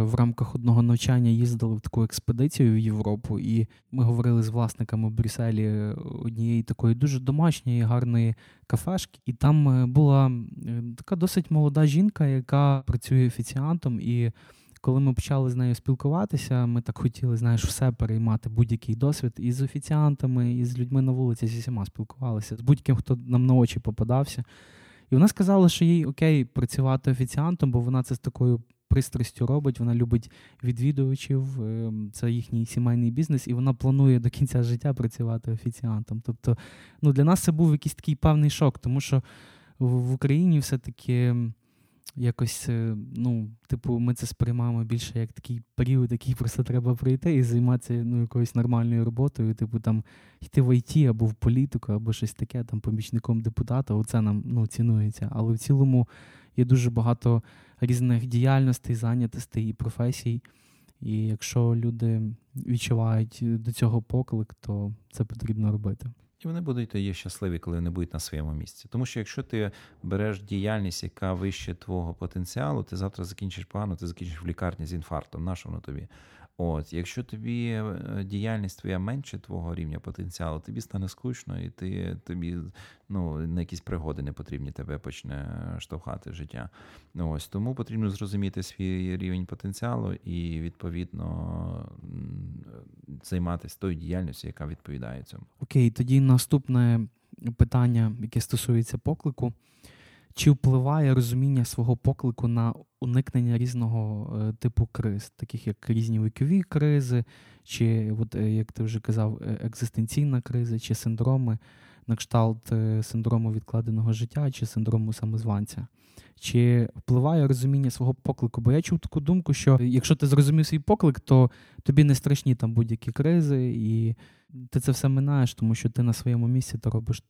в рамках одного навчання їздили в таку експедицію в Європу, і ми говорили з власниками в Брюсселі однієї такої дуже домашньої, гарної кафешки. І там була така досить молода жінка, яка працює офіціантом, і коли ми почали з нею спілкуватися, ми так хотіли, знаєш, все переймати, будь-який досвід. І з офіціантами, і з людьми на вулиці, зі всіма спілкувалися, з будь-ким, хто нам на очі попадався. І вона сказала, що їй окей працювати офіціантом, бо вона це з такою пристрастю робить, вона любить відвідувачів, це їхній сімейний бізнес, і вона планує до кінця життя працювати офіціантом. Тобто, ну, для нас це був якийсь такий певний шок, тому що в Україні все-таки якось, ну, типу, ми це сприймаємо більше як такий період, який просто треба пройти і займатися, ну, якоюсь нормальною роботою, типу, там, йти в ай ті або в політику, або щось таке, там, помічником депутата, оце нам, ну, цінується. Але в цілому є дуже багато різних діяльностей, зайнятостей і професій, і якщо люди відчувають до цього поклик, то це потрібно робити. І вони будуть є щасливі, коли вони будуть на своєму місці. Тому що якщо ти береш діяльність, яка вище твого потенціалу, ти завтра закінчиш погано, ти закінчиш в лікарні з інфарктом. На що воно тобі? От, якщо тобі діяльність твоя менше твого рівня потенціалу, тобі стане скучно, і ти тобі, ну, на якісь пригоди не потрібні, тебе почне штовхати життя. Ось, тому потрібно зрозуміти свій рівень потенціалу і відповідно займатися тою діяльністю, яка відповідає цьому. Окей, тоді наступне питання, яке стосується поклику. Чи впливає розуміння свого поклику на уникнення різного типу криз, таких як різні вікові кризи, чи, от, як ти вже казав, екзистенційна криза, чи синдроми на кшталт синдрому відкладеного життя, чи синдрому самозванця? Чи впливає розуміння свого поклику? Бо я чув таку думку, що якщо ти зрозумів свій поклик, то тобі не страшні там будь-які кризи, і ти це все минаєш, тому що ти на своєму місці, ти робиш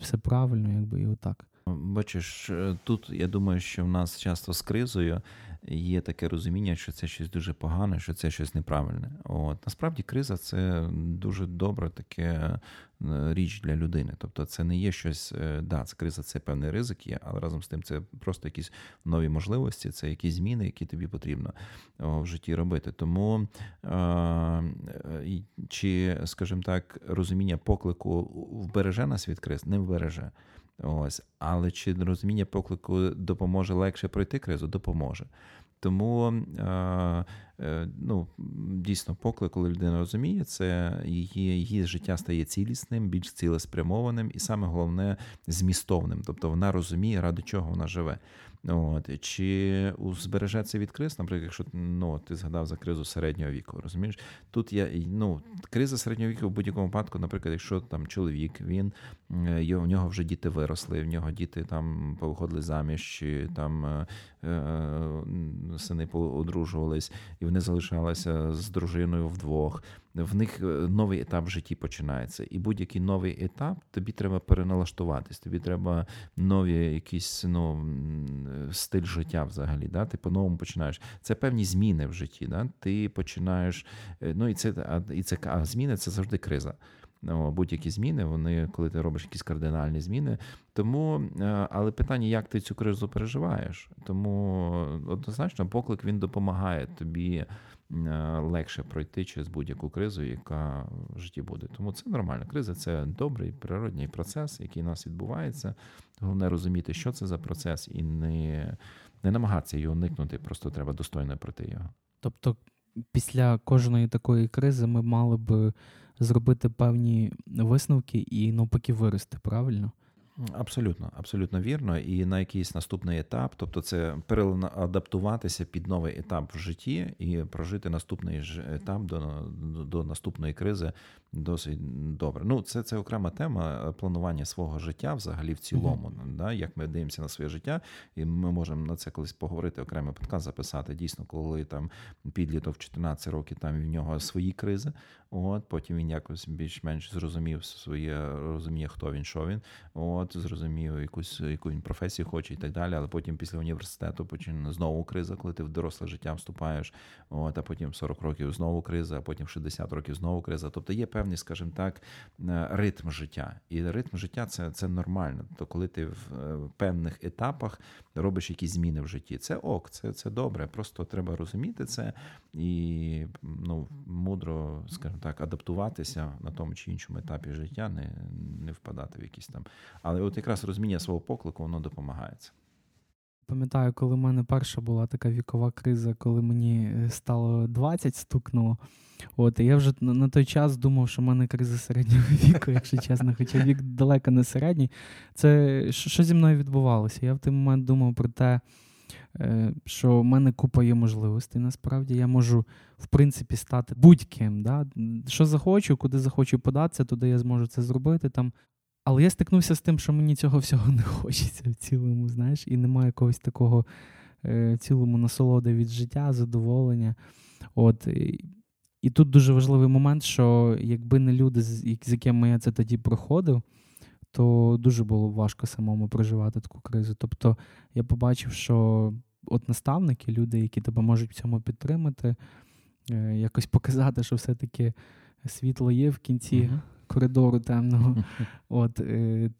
все правильно, якби, і отак. Бачиш, тут, я думаю, що в нас часто з кризою є таке розуміння, що це щось дуже погане, що це щось неправильне. От. Насправді криза – це дуже добре таке річ для людини. Тобто це не є щось, да, це криза – це певний ризик є, але разом з тим це просто якісь нові можливості, це якісь зміни, які тобі потрібно в житті робити. Тому, чи, скажімо так, розуміння поклику вбереже нас від криз? Не вбереже. Ось, але чи розуміння поклику допоможе легше пройти кризу? Допоможе. Тому, ну, дійсно, поклик, коли людина розуміє, це її, її життя стає цілісним, більш цілеспрямованим і, саме головне, змістовним. Тобто вона розуміє, ради чого вона живе. От. Чи збережеться від криз, наприклад, якщо, ну, ти згадав за кризу середнього віку, розумієш? Тут я, ну, криза середнього віку в будь-якому випадку, наприклад, якщо там чоловік, він, в нього вже діти виросли, в нього діти там повиходили заміж, чи там сини поодружувались, і і вони залишалися з дружиною вдвох. В них новий етап в житті починається. І будь-який новий етап, тобі треба переналаштуватись, тобі треба новий якийсь, ну, стиль життя взагалі. Да? Ти по-новому починаєш. Це певні зміни в житті. Да? Ти починаєш, ну і це, і це а зміни – це завжди криза. Будь-які зміни, вони, коли ти робиш якісь кардинальні зміни. Тому, але питання, як ти цю кризу переживаєш? Тому однозначно поклик, він допомагає тобі легше пройти через будь-яку кризу, яка в житті буде. Тому це нормально. Криза – це добрий природний процес, який у нас відбувається. Головне розуміти, що це за процес, і не, не намагатися його уникнути, просто треба достойно пройти його. Тобто після кожної такої кризи ми мали б зробити певні висновки і навпаки вирости, правильно? Абсолютно, абсолютно вірно. І на якийсь наступний етап, тобто це переадаптуватися під новий етап в житті і прожити наступний етап до, до наступної кризи досить добре. Ну, це, це окрема тема планування свого життя взагалі в цілому. Mm-hmm. Да? Як ми дивимося на своє життя, і ми можемо на це колись поговорити, окремий подкаст записати. Дійсно, коли там підліток чотирнадцять років, там в нього свої кризи. От, потім він якось більш-менш зрозумів своє розуміння, хто він, що він. От, зрозумів, якусь, яку він професію хоче і так далі, але потім після університету починає знову криза, коли ти в доросле життя вступаєш, от, а потім сорок років знову криза, а потім шістдесят років знову криза. Тобто є певний, скажімо так, ритм життя. І ритм життя – це, це нормально. Тобто коли ти в певних етапах робиш якісь зміни в житті. Це ок, це, це добре, просто треба розуміти це і, ну, мудро, скажімо так, адаптуватися на тому чи іншому етапі життя, не, не впадати в якісь там... Але от якраз розуміння свого поклику, воно допомагається. Пам'ятаю, коли в мене перша була така вікова криза, коли мені стало двадцять, стукнуло. От, і я вже на той час думав, що в мене криза середнього віку, якщо чесно, хоча вік далеко не середній. Це що зі мною відбувалося? Я в той момент думав про те, що в мене купа є можливостей, насправді. Я можу, в принципі, стати будь-ким. Да? Що захочу, куди захочу податися, туди я зможу це зробити, там. Але я стикнувся з тим, що мені цього всього не хочеться в цілому, знаєш, і немає якогось такого е, в цілому насолоди від життя, задоволення. От. І тут дуже важливий момент, що якби не люди, з, з якими я це тоді проходив, то дуже було важко самому проживати таку кризу. Тобто я побачив, що от наставники, люди, які тебе можуть в цьому підтримати, е, якось показати, що все-таки світло є в кінці mm-hmm. коридору темного. От,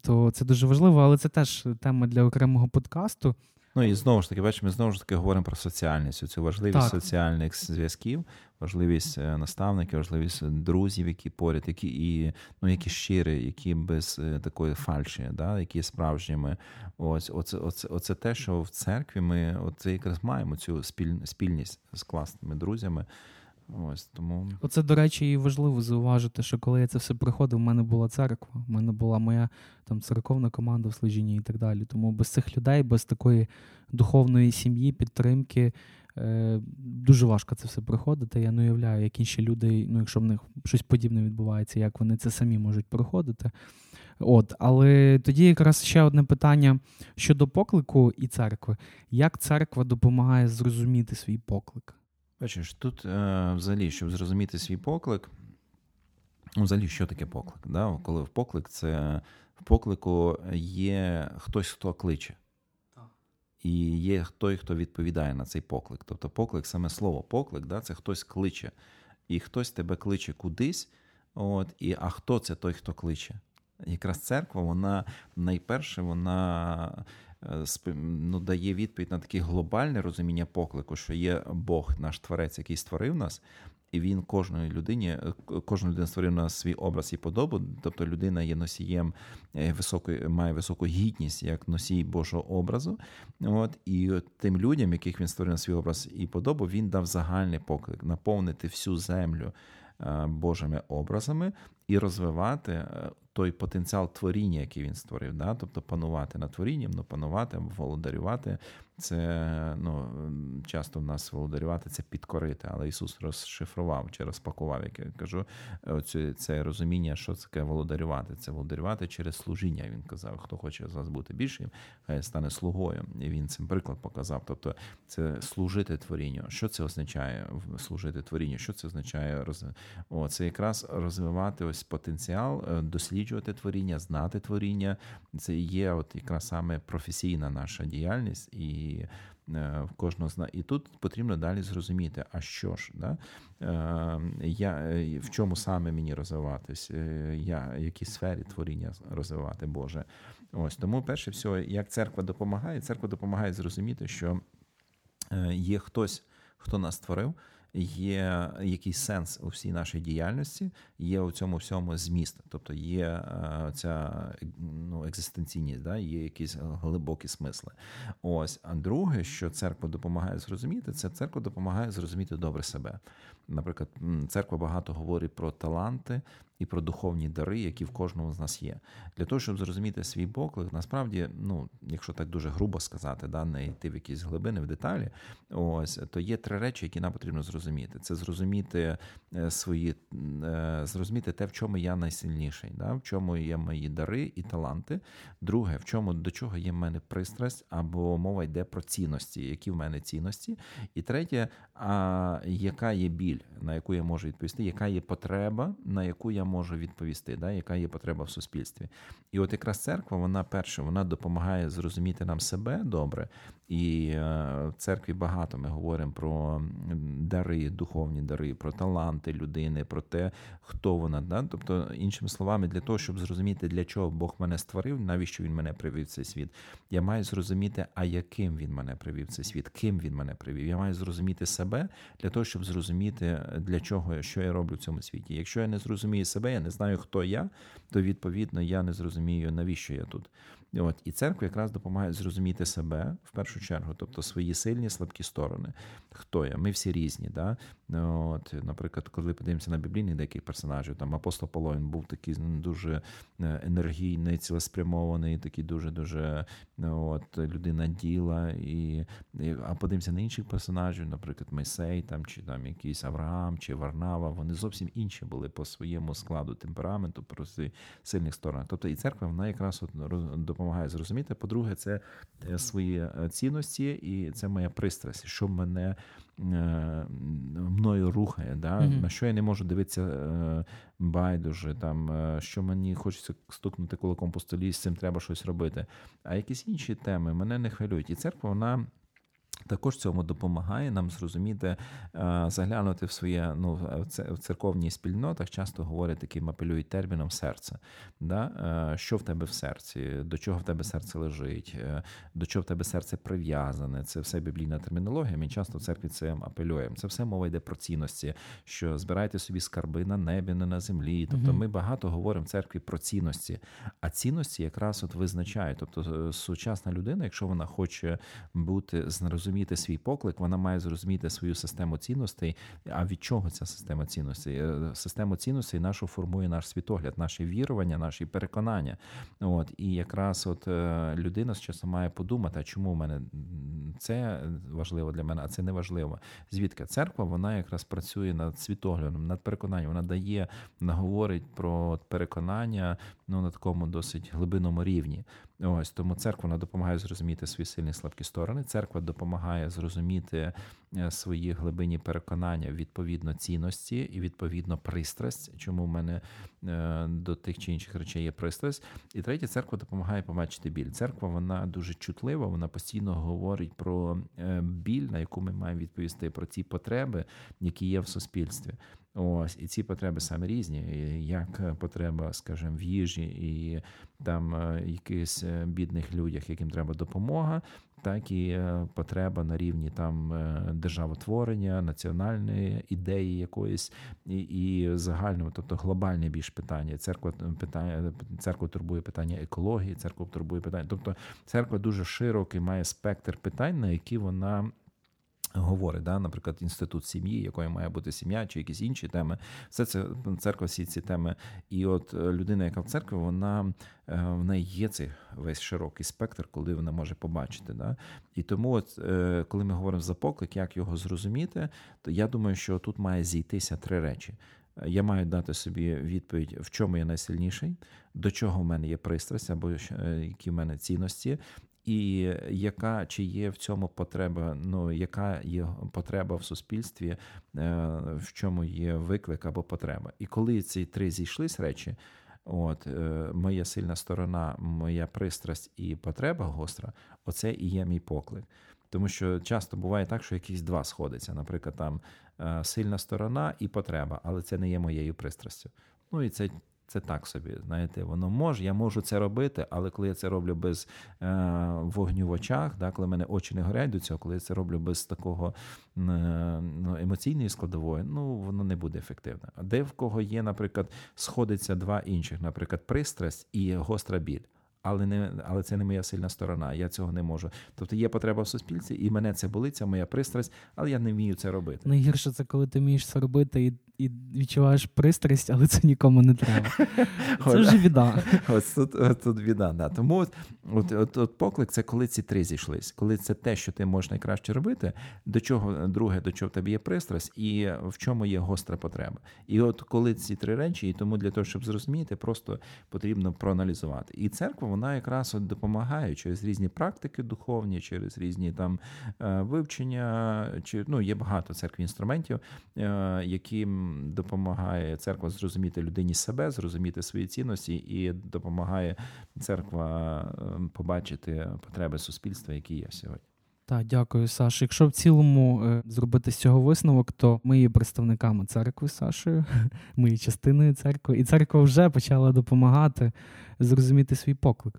то це дуже важливо, але це теж тема для окремого подкасту. Ну і знову ж таки, бачимо, ми знову ж таки говоримо про соціальність, оцю важливість так. соціальних зв'язків, важливість наставників, важливість друзів, які поряд, які, і, ну, які щирі, які без такої фальші, да, які справжніми. Ось, оце, оце, оце те, що в церкві ми оце якраз маємо цю спіль, спільність з класними друзями. Ось, тому... Оце, до речі, і важливо зауважити, що коли я це все приходив, в мене була церква, в мене була моя там церковна команда в служінні і так далі. Тому без цих людей, без такої духовної сім'ї, підтримки, е- дуже важко це все проходити. Я не уявляю, як інші люди, ну якщо в них щось подібне відбувається, як вони це самі можуть проходити. От, але тоді якраз ще одне питання щодо поклику і церкви. Як церква допомагає зрозуміти свій поклик? Бачиш, тут взагалі, щоб зрозуміти свій поклик, ну, взагалі, що таке поклик? Да? Коли в поклик, це в поклику є хтось, хто кличе. І є той, хто відповідає на цей поклик. Тобто поклик, саме слово поклик, да? Це хтось кличе. І хтось тебе кличе кудись, от, і, а хто це той, хто кличе? Якраз церква, вона найперше, вона... Ну, дає відповідь на таке глобальне розуміння поклику, що є Бог, наш творець, який створив нас, і він кожної людині, кожна людина створив на свій образ і подобу, тобто людина є носієм високої, має високу гідність як носій Божого образу. От, і тим людям, яких він створив на свій образ і подобу, він дав загальний поклик наповнити всю землю Божими образами і розвивати той потенціал творіння, який він створив. Да? Тобто панувати над творінням, ну, панувати або володарювати. Це, ну, часто в нас володарювати – це підкорити, але Ісус розшифрував чи розпакував, як я кажу, оце, це розуміння, що це таке володарювати. Це володарювати через служіння, він казав. Хто хоче з вас бути більшим, хай стане слугою. І він цим приклад показав. Тобто це служити творінню. Що це означає служити творінню? Що це означає? О, це якраз розвивати ось потенціал, досліджувати творіння, знати творіння. Це і є от якраз саме професійна наша діяльність, і І в кожного зна, і тут потрібно далі зрозуміти, а що ж, да? Я в чому саме мені розвиватись, я в якій сфері творіння розвивати Боже. Ось тому, перше всього, як церква допомагає, церква допомагає зрозуміти, що є хтось, хто нас створив. Є якийсь сенс у всій нашій діяльності, є у цьому всьому зміст, тобто є ця, ну, екзистенційність, да? Є якісь глибокі смисли. Ось. А друге, що церква допомагає зрозуміти, це церква допомагає зрозуміти добре себе. Наприклад, церква багато говорить про таланти і про духовні дари, які в кожному з нас є. Для того, щоб зрозуміти свій поклик, насправді, ну, якщо так дуже грубо сказати, да, не йти в якісь глибини, в деталі, ось, то є три речі, які нам потрібно зрозуміти. Це зрозуміти свої, зрозуміти те, в чому я найсильніший, да, в чому є мої дари і таланти. Друге, в чому, до чого є в мене пристрасть, або мова йде про цінності, які в мене цінності. І третє, а яка є біль, на яку я можу відповісти, яка є потреба, на яку я можу відповісти, да, яка є потреба в суспільстві. І от якраз церква, вона перше, вона допомагає зрозуміти нам себе добре, і в церкві багато ми говоримо про дари, духовні дари, про таланти людини, про те, хто вона. Да? Тобто, іншими словами, для того, щоб зрозуміти, для чого Бог мене створив, навіщо Він мене привів в цей світ, я маю зрозуміти, а яким Він мене привів в цей світ, ким Він мене привів. Я маю зрозуміти себе для того, щоб зрозуміти, для чого, що я роблю в цьому світі. Якщо я не зрозумію себе, я не знаю, хто я, то, відповідно, я не зрозумію, навіщо я тут. От. І церква якраз допомагає зрозуміти себе, в першу чергу, тобто свої сильні, слабкі сторони. Хто я? Ми всі різні. Да? От, наприклад, коли подивимося на біблійних деяких персонажів, там апостол Павло, він був такий дуже енергійний, цілеспрямований, такий дуже-дуже, от, людина діла. І, а подивимося на інших персонажів, наприклад, Мойсей, там, чи там якийсь Авраам, чи Варнава, вони зовсім інші були по своєму складу темпераменту, по сильних сторонах. Тобто і церква, вона якраз от допомагає зрозуміти. По-друге, це свої цінності і це моя пристрасть, що мене мною рухає, да? Mm-hmm. На що я не можу дивитися байдуже, там, що мені хочеться стукнути кулаком по столі, з цим треба щось робити. А якісь інші теми мене не хвилюють. І церква, вона також цьому допомагає нам зрозуміти, заглянути в своє, ну, в церковній спільнотах часто говорять таким, апелюють терміном серце. Да? Що в тебе в серці, до чого в тебе серце лежить, до чого в тебе серце прив'язане. Це все біблійна термінологія, ми часто в церкві цим апелюємо. Це все мова йде про цінності, що збирайте собі скарби на небі, не на землі. Тобто ми багато говоримо в церкві про цінності, а цінності якраз от визначають. Тобто сучасна людина, якщо вона хоче бути зрозумілою, розуміти свій поклик, вона має зрозуміти свою систему цінностей. А від чого ця система цінностей? Систему цінностей нашу формує наш світогляд, наші вірування, наші переконання. От, і якраз от людина часом має подумати, а чому в мене це важливо для мене, а це не важливо. Звідки? Церква, вона якраз працює над світоглядом, над переконанням. Вона дає, наговорить про переконання, ну, на такому досить глибинному рівні. Ось, тому церква допомагає зрозуміти свої сильні слабкі сторони, церква допомагає зрозуміти свої глибинні переконання, відповідно цінності і відповідно пристрасть, чому в мене до тих чи інших речей є пристрасть. І третє, церква допомагає побачити біль. Церква, вона дуже чутлива, вона постійно говорить про біль, на яку ми маємо відповісти, про ці потреби, які є в суспільстві. Ось, і ці потреби саме різні, як потреба, скажімо, в їжі і там якихось бідних людях, яким треба допомога, так і потреба на рівні там державотворення, національної ідеї якоїсь і, і загального, тобто глобальне більш питання. Церква питання, церква турбує питання екології, церква турбує питання. Тобто церква дуже широкий має спектр питань, на які вона говорить, да, наприклад, інститут сім'ї, якою має бути сім'я, чи якісь інші теми. Все це церква, всі ці теми. І от людина, яка в церкві, вона, в неї є цей весь широкий спектр, коли вона може побачити. Да? І тому, от, коли ми говоримо за поклик, як його зрозуміти, то я думаю, що тут має зійтися три речі. Я маю дати собі відповідь, в чому я найсильніший, до чого в мене є пристрасть, або які в мене цінності, і яка, чи є в цьому потреба, ну, яка є потреба в суспільстві, в чому є виклик або потреба. І коли ці три зійшлись речі, от, моя сильна сторона, моя пристрасть і потреба гостра, оце і є мій поклик. Тому що часто буває так, що якісь два сходяться, наприклад, там сильна сторона і потреба, але це не є моєю пристрастю. Ну і це, це так собі, знаєте, воно може, я можу це робити, але коли я це роблю без е, вогню в очах, да, коли в мене очі не горять до цього, коли я це роблю без такого е, емоційної складової, ну воно не буде ефективно. А де в кого є, наприклад, сходиться два інших, наприклад, пристрасть і гостра біль. Але не, але це не моя сильна сторона, я цього не можу. Тобто є потреба в суспільстві, і мене це болить, це моя пристрасть, але я не вмію це робити. Найгірше це, коли ти вмієш це робити і, і відчуваєш пристрасть, але це нікому не треба. Це вже біда. Ось тут, ось тут біда, да. Тому от, от, от, от поклик – це коли ці три зійшлись. Коли це те, що ти можеш найкраще робити, до чого друге, до чого в тебе є пристрасть, і в чому є гостра потреба. І от коли ці три речі, і тому для того, щоб зрозуміти, просто потрібно проаналізувати. І церква, вона якраз от допомагає через різні практики духовні, через різні там вивчення, чи, ну, є багато церкві інструментів, які допомагає церква зрозуміти людині себе, зрозуміти свої цінності, і допомагає церква побачити потреби суспільства, які є сьогодні. Так, дякую, Саш. Якщо в цілому зробити з цього висновок, то ми є представниками церкви з Сашою, ми є частиною церкви, і церква вже почала допомагати зрозуміти свій поклик.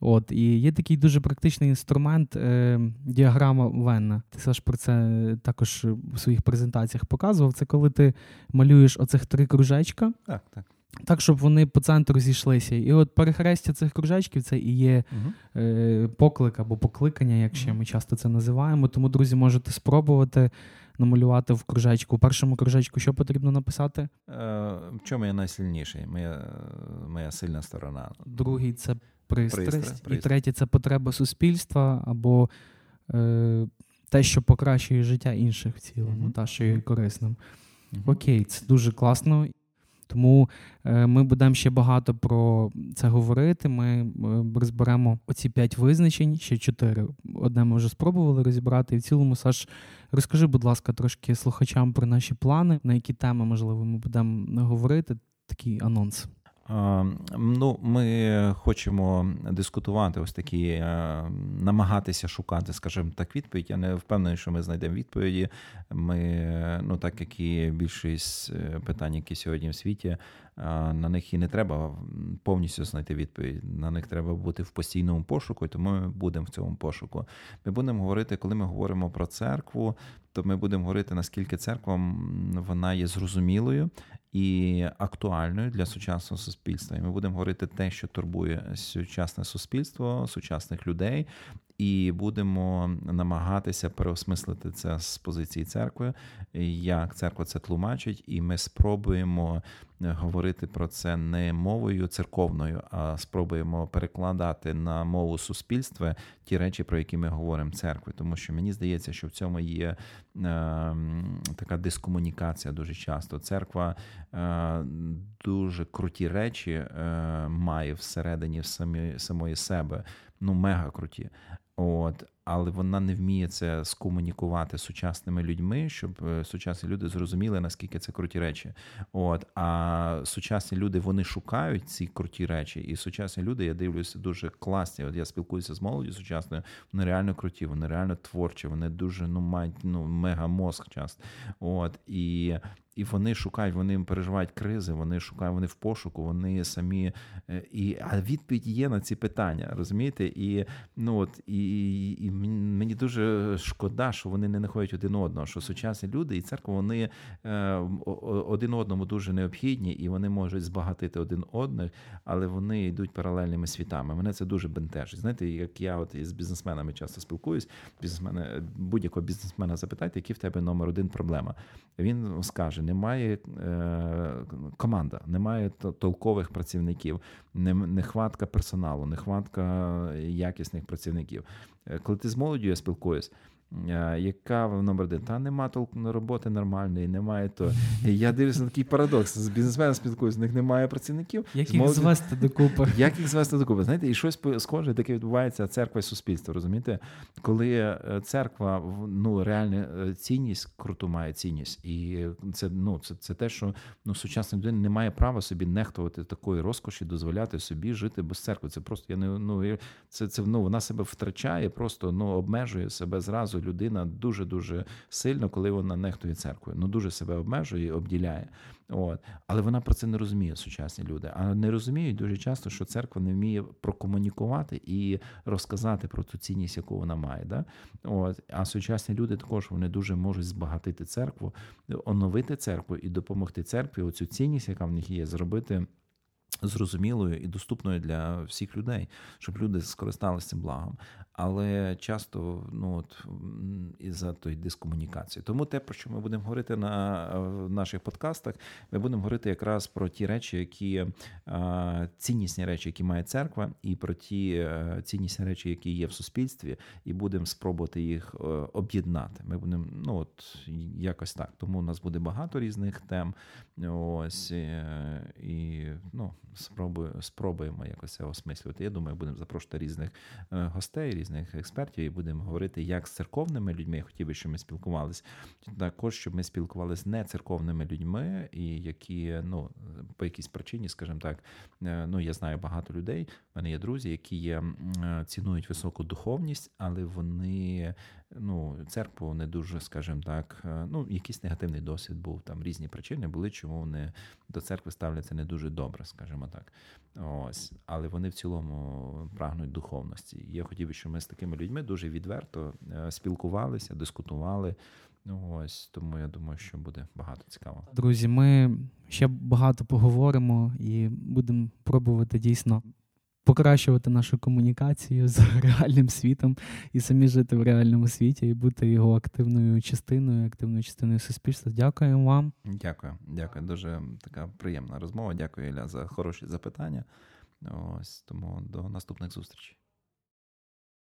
От, і є такий дуже практичний інструмент е, діаграма Венна. Ти, Саш, про це також у своїх презентаціях показував. Це коли ти малюєш оцих три кружечка. Так, так. Так, щоб вони по центру зійшлися. І от перехрестя цих кружечків – це і є uh-huh. е, поклик або покликання, як ще uh-huh. ми часто це називаємо. Тому, друзі, можете спробувати намалювати в кружечку. У першому кружечку що потрібно написати? Е, в чому я найсильніший? Моя, моя сильна сторона. Другий – це пристрасть. Пристрасть. І третій – це потреба суспільства або е, те, що покращує життя інших в цілому, uh-huh. та, що є корисним. Uh-huh. Окей, це дуже класно. Тому ми будемо ще багато про це говорити. Ми розберемо оці п'ять визначень, ще чотири. Одне ми вже спробували розібрати. І в цілому, Саш, розкажи, будь ласка, трошки слухачам про наші плани, на які теми, можливо, ми будемо говорити. Такий анонс. Ну, ми хочемо дискутувати ось такі, намагатися шукати, скажімо так, відповідь. Я не впевнений, що ми знайдемо відповіді. Ми, ну, так як і більшість питань, які сьогодні в світі, на них і не треба повністю знайти відповідь. На них треба бути в постійному пошуку, і тому ми будемо в цьому пошуку. Ми будемо говорити, коли ми говоримо про церкву, то ми будемо говорити, наскільки церква вона є зрозумілою і актуальною для сучасного суспільства. І ми будемо говорити те, що турбує сучасне суспільство, сучасних людей, і будемо намагатися переосмислити це з позиції церкви, як церква це тлумачить, і ми спробуємо говорити про це не мовою церковною, а спробуємо перекладати на мову суспільства ті речі, про які ми говоримо церкви. Тому що мені здається, що в цьому є е, така дискомунікація дуже часто. Церква е, дуже круті речі е, має всередині самі, самої себе, ну мега круті. От, але вона не вміє це скомунікувати з сучасними людьми, щоб сучасні люди зрозуміли, наскільки це круті речі. От, а сучасні люди, вони шукають ці круті речі, і сучасні люди, я дивлюся, дуже класні. От я спілкуюся з молоддю сучасною, вони реально круті, вони реально творчі, вони дуже, ну, мають, ну, мега мозг часто. От, і... і вони шукають, вони переживають кризи, вони шукають, вони в пошуку, вони самі, і, а відповідь є на ці питання, розумієте? І, ну, от, і, і мені дуже шкода, що вони не знаходять один одного, що сучасні люди і церква, вони один одному дуже необхідні, і вони можуть збагатити один одних, але вони йдуть паралельними світами. Мене це дуже бентежить. Знаєте, як я от із бізнесменами часто спілкуюсь, бізнесмени, будь-якого бізнесмена запитайте, який в тебе номер один проблема. Він скаже, немає е, команда, немає толкових працівників, нехватка персоналу, нехватка якісних працівників. Коли ти з молоддю я спілкуюсь, яка номер один? Та нема толку роботи нормальної, немає то. Я дивлюся на такий парадокс. З бізнесменом спілкуюся, з них немає працівників. Як їх звести докупи? Як їх звести докупи? Знаєте, і щось схоже таке відбувається церква і суспільство, розумієте? Коли церква, ну, реальна цінність, круту має цінність. І це, ну, це, це те, що, ну, сучасна людина не має права собі нехтувати такої розкоші, дозволяти собі жити без церкви. Це просто, я не, ну, це, це, ну, вона себе втрачає, просто, ну, обмежує себе зразу людина дуже-дуже сильно, коли вона нехтує церквою. Ну, дуже себе обмежує, обділяє. От. Але вона про це не розуміє, сучасні люди. А не розуміють дуже часто, що церква не вміє прокомунікувати і розказати про ту цінність, яку вона має. Да? От. А сучасні люди також, вони дуже можуть збагатити церкву, оновити церкву і допомогти церкві оцю цінність, яка в них є, зробити зрозумілою і доступною для всіх людей, щоб люди скористалися цим благом. Але часто, ну, от, із-за тої дискомунікації. Тому те, про що ми будемо говорити на в наших подкастах, ми будемо говорити якраз про ті речі, які ціннісні речі, які має церква, і про ті ціннісні речі, які є в суспільстві, і будемо спробувати їх об'єднати. Ми будемо, ну, от, якось так. Тому у нас буде багато різних тем. Ось, і, ну, спробуємо, спробуємо якось це осмислювати. Я думаю, будемо запрошувати різних гостей, різних експертів, і будемо говорити, як з церковними людьми, я хотів би, щоб ми спілкувалися, також, щоб ми спілкувалися з нецерковними людьми, і які, ну, по якійсь причині, скажімо так, ну, я знаю багато людей, в мене є друзі, які є, цінують високу духовність, але вони, ну, церкву не дуже, скажімо так, ну, якийсь негативний досвід був, там різні причини були, чому вони до церкви ставляться не дуже добре, скажімо так. Ось. Але вони в цілому прагнуть духовності. Я хотів би, щоб ми з такими людьми дуже відверто спілкувалися, дискутували. Ось. Тому я думаю, що буде багато цікавого. Друзі, ми ще багато поговоримо і будемо пробувати дійсно покращувати нашу комунікацію з реальним світом і самі жити в реальному світі і бути його активною частиною, активною частиною суспільства. Дякую вам. Дякую. Дякую. Дуже така приємна розмова. Дякую, Ілля, за хороші запитання. Ось, тому до наступних зустрічей.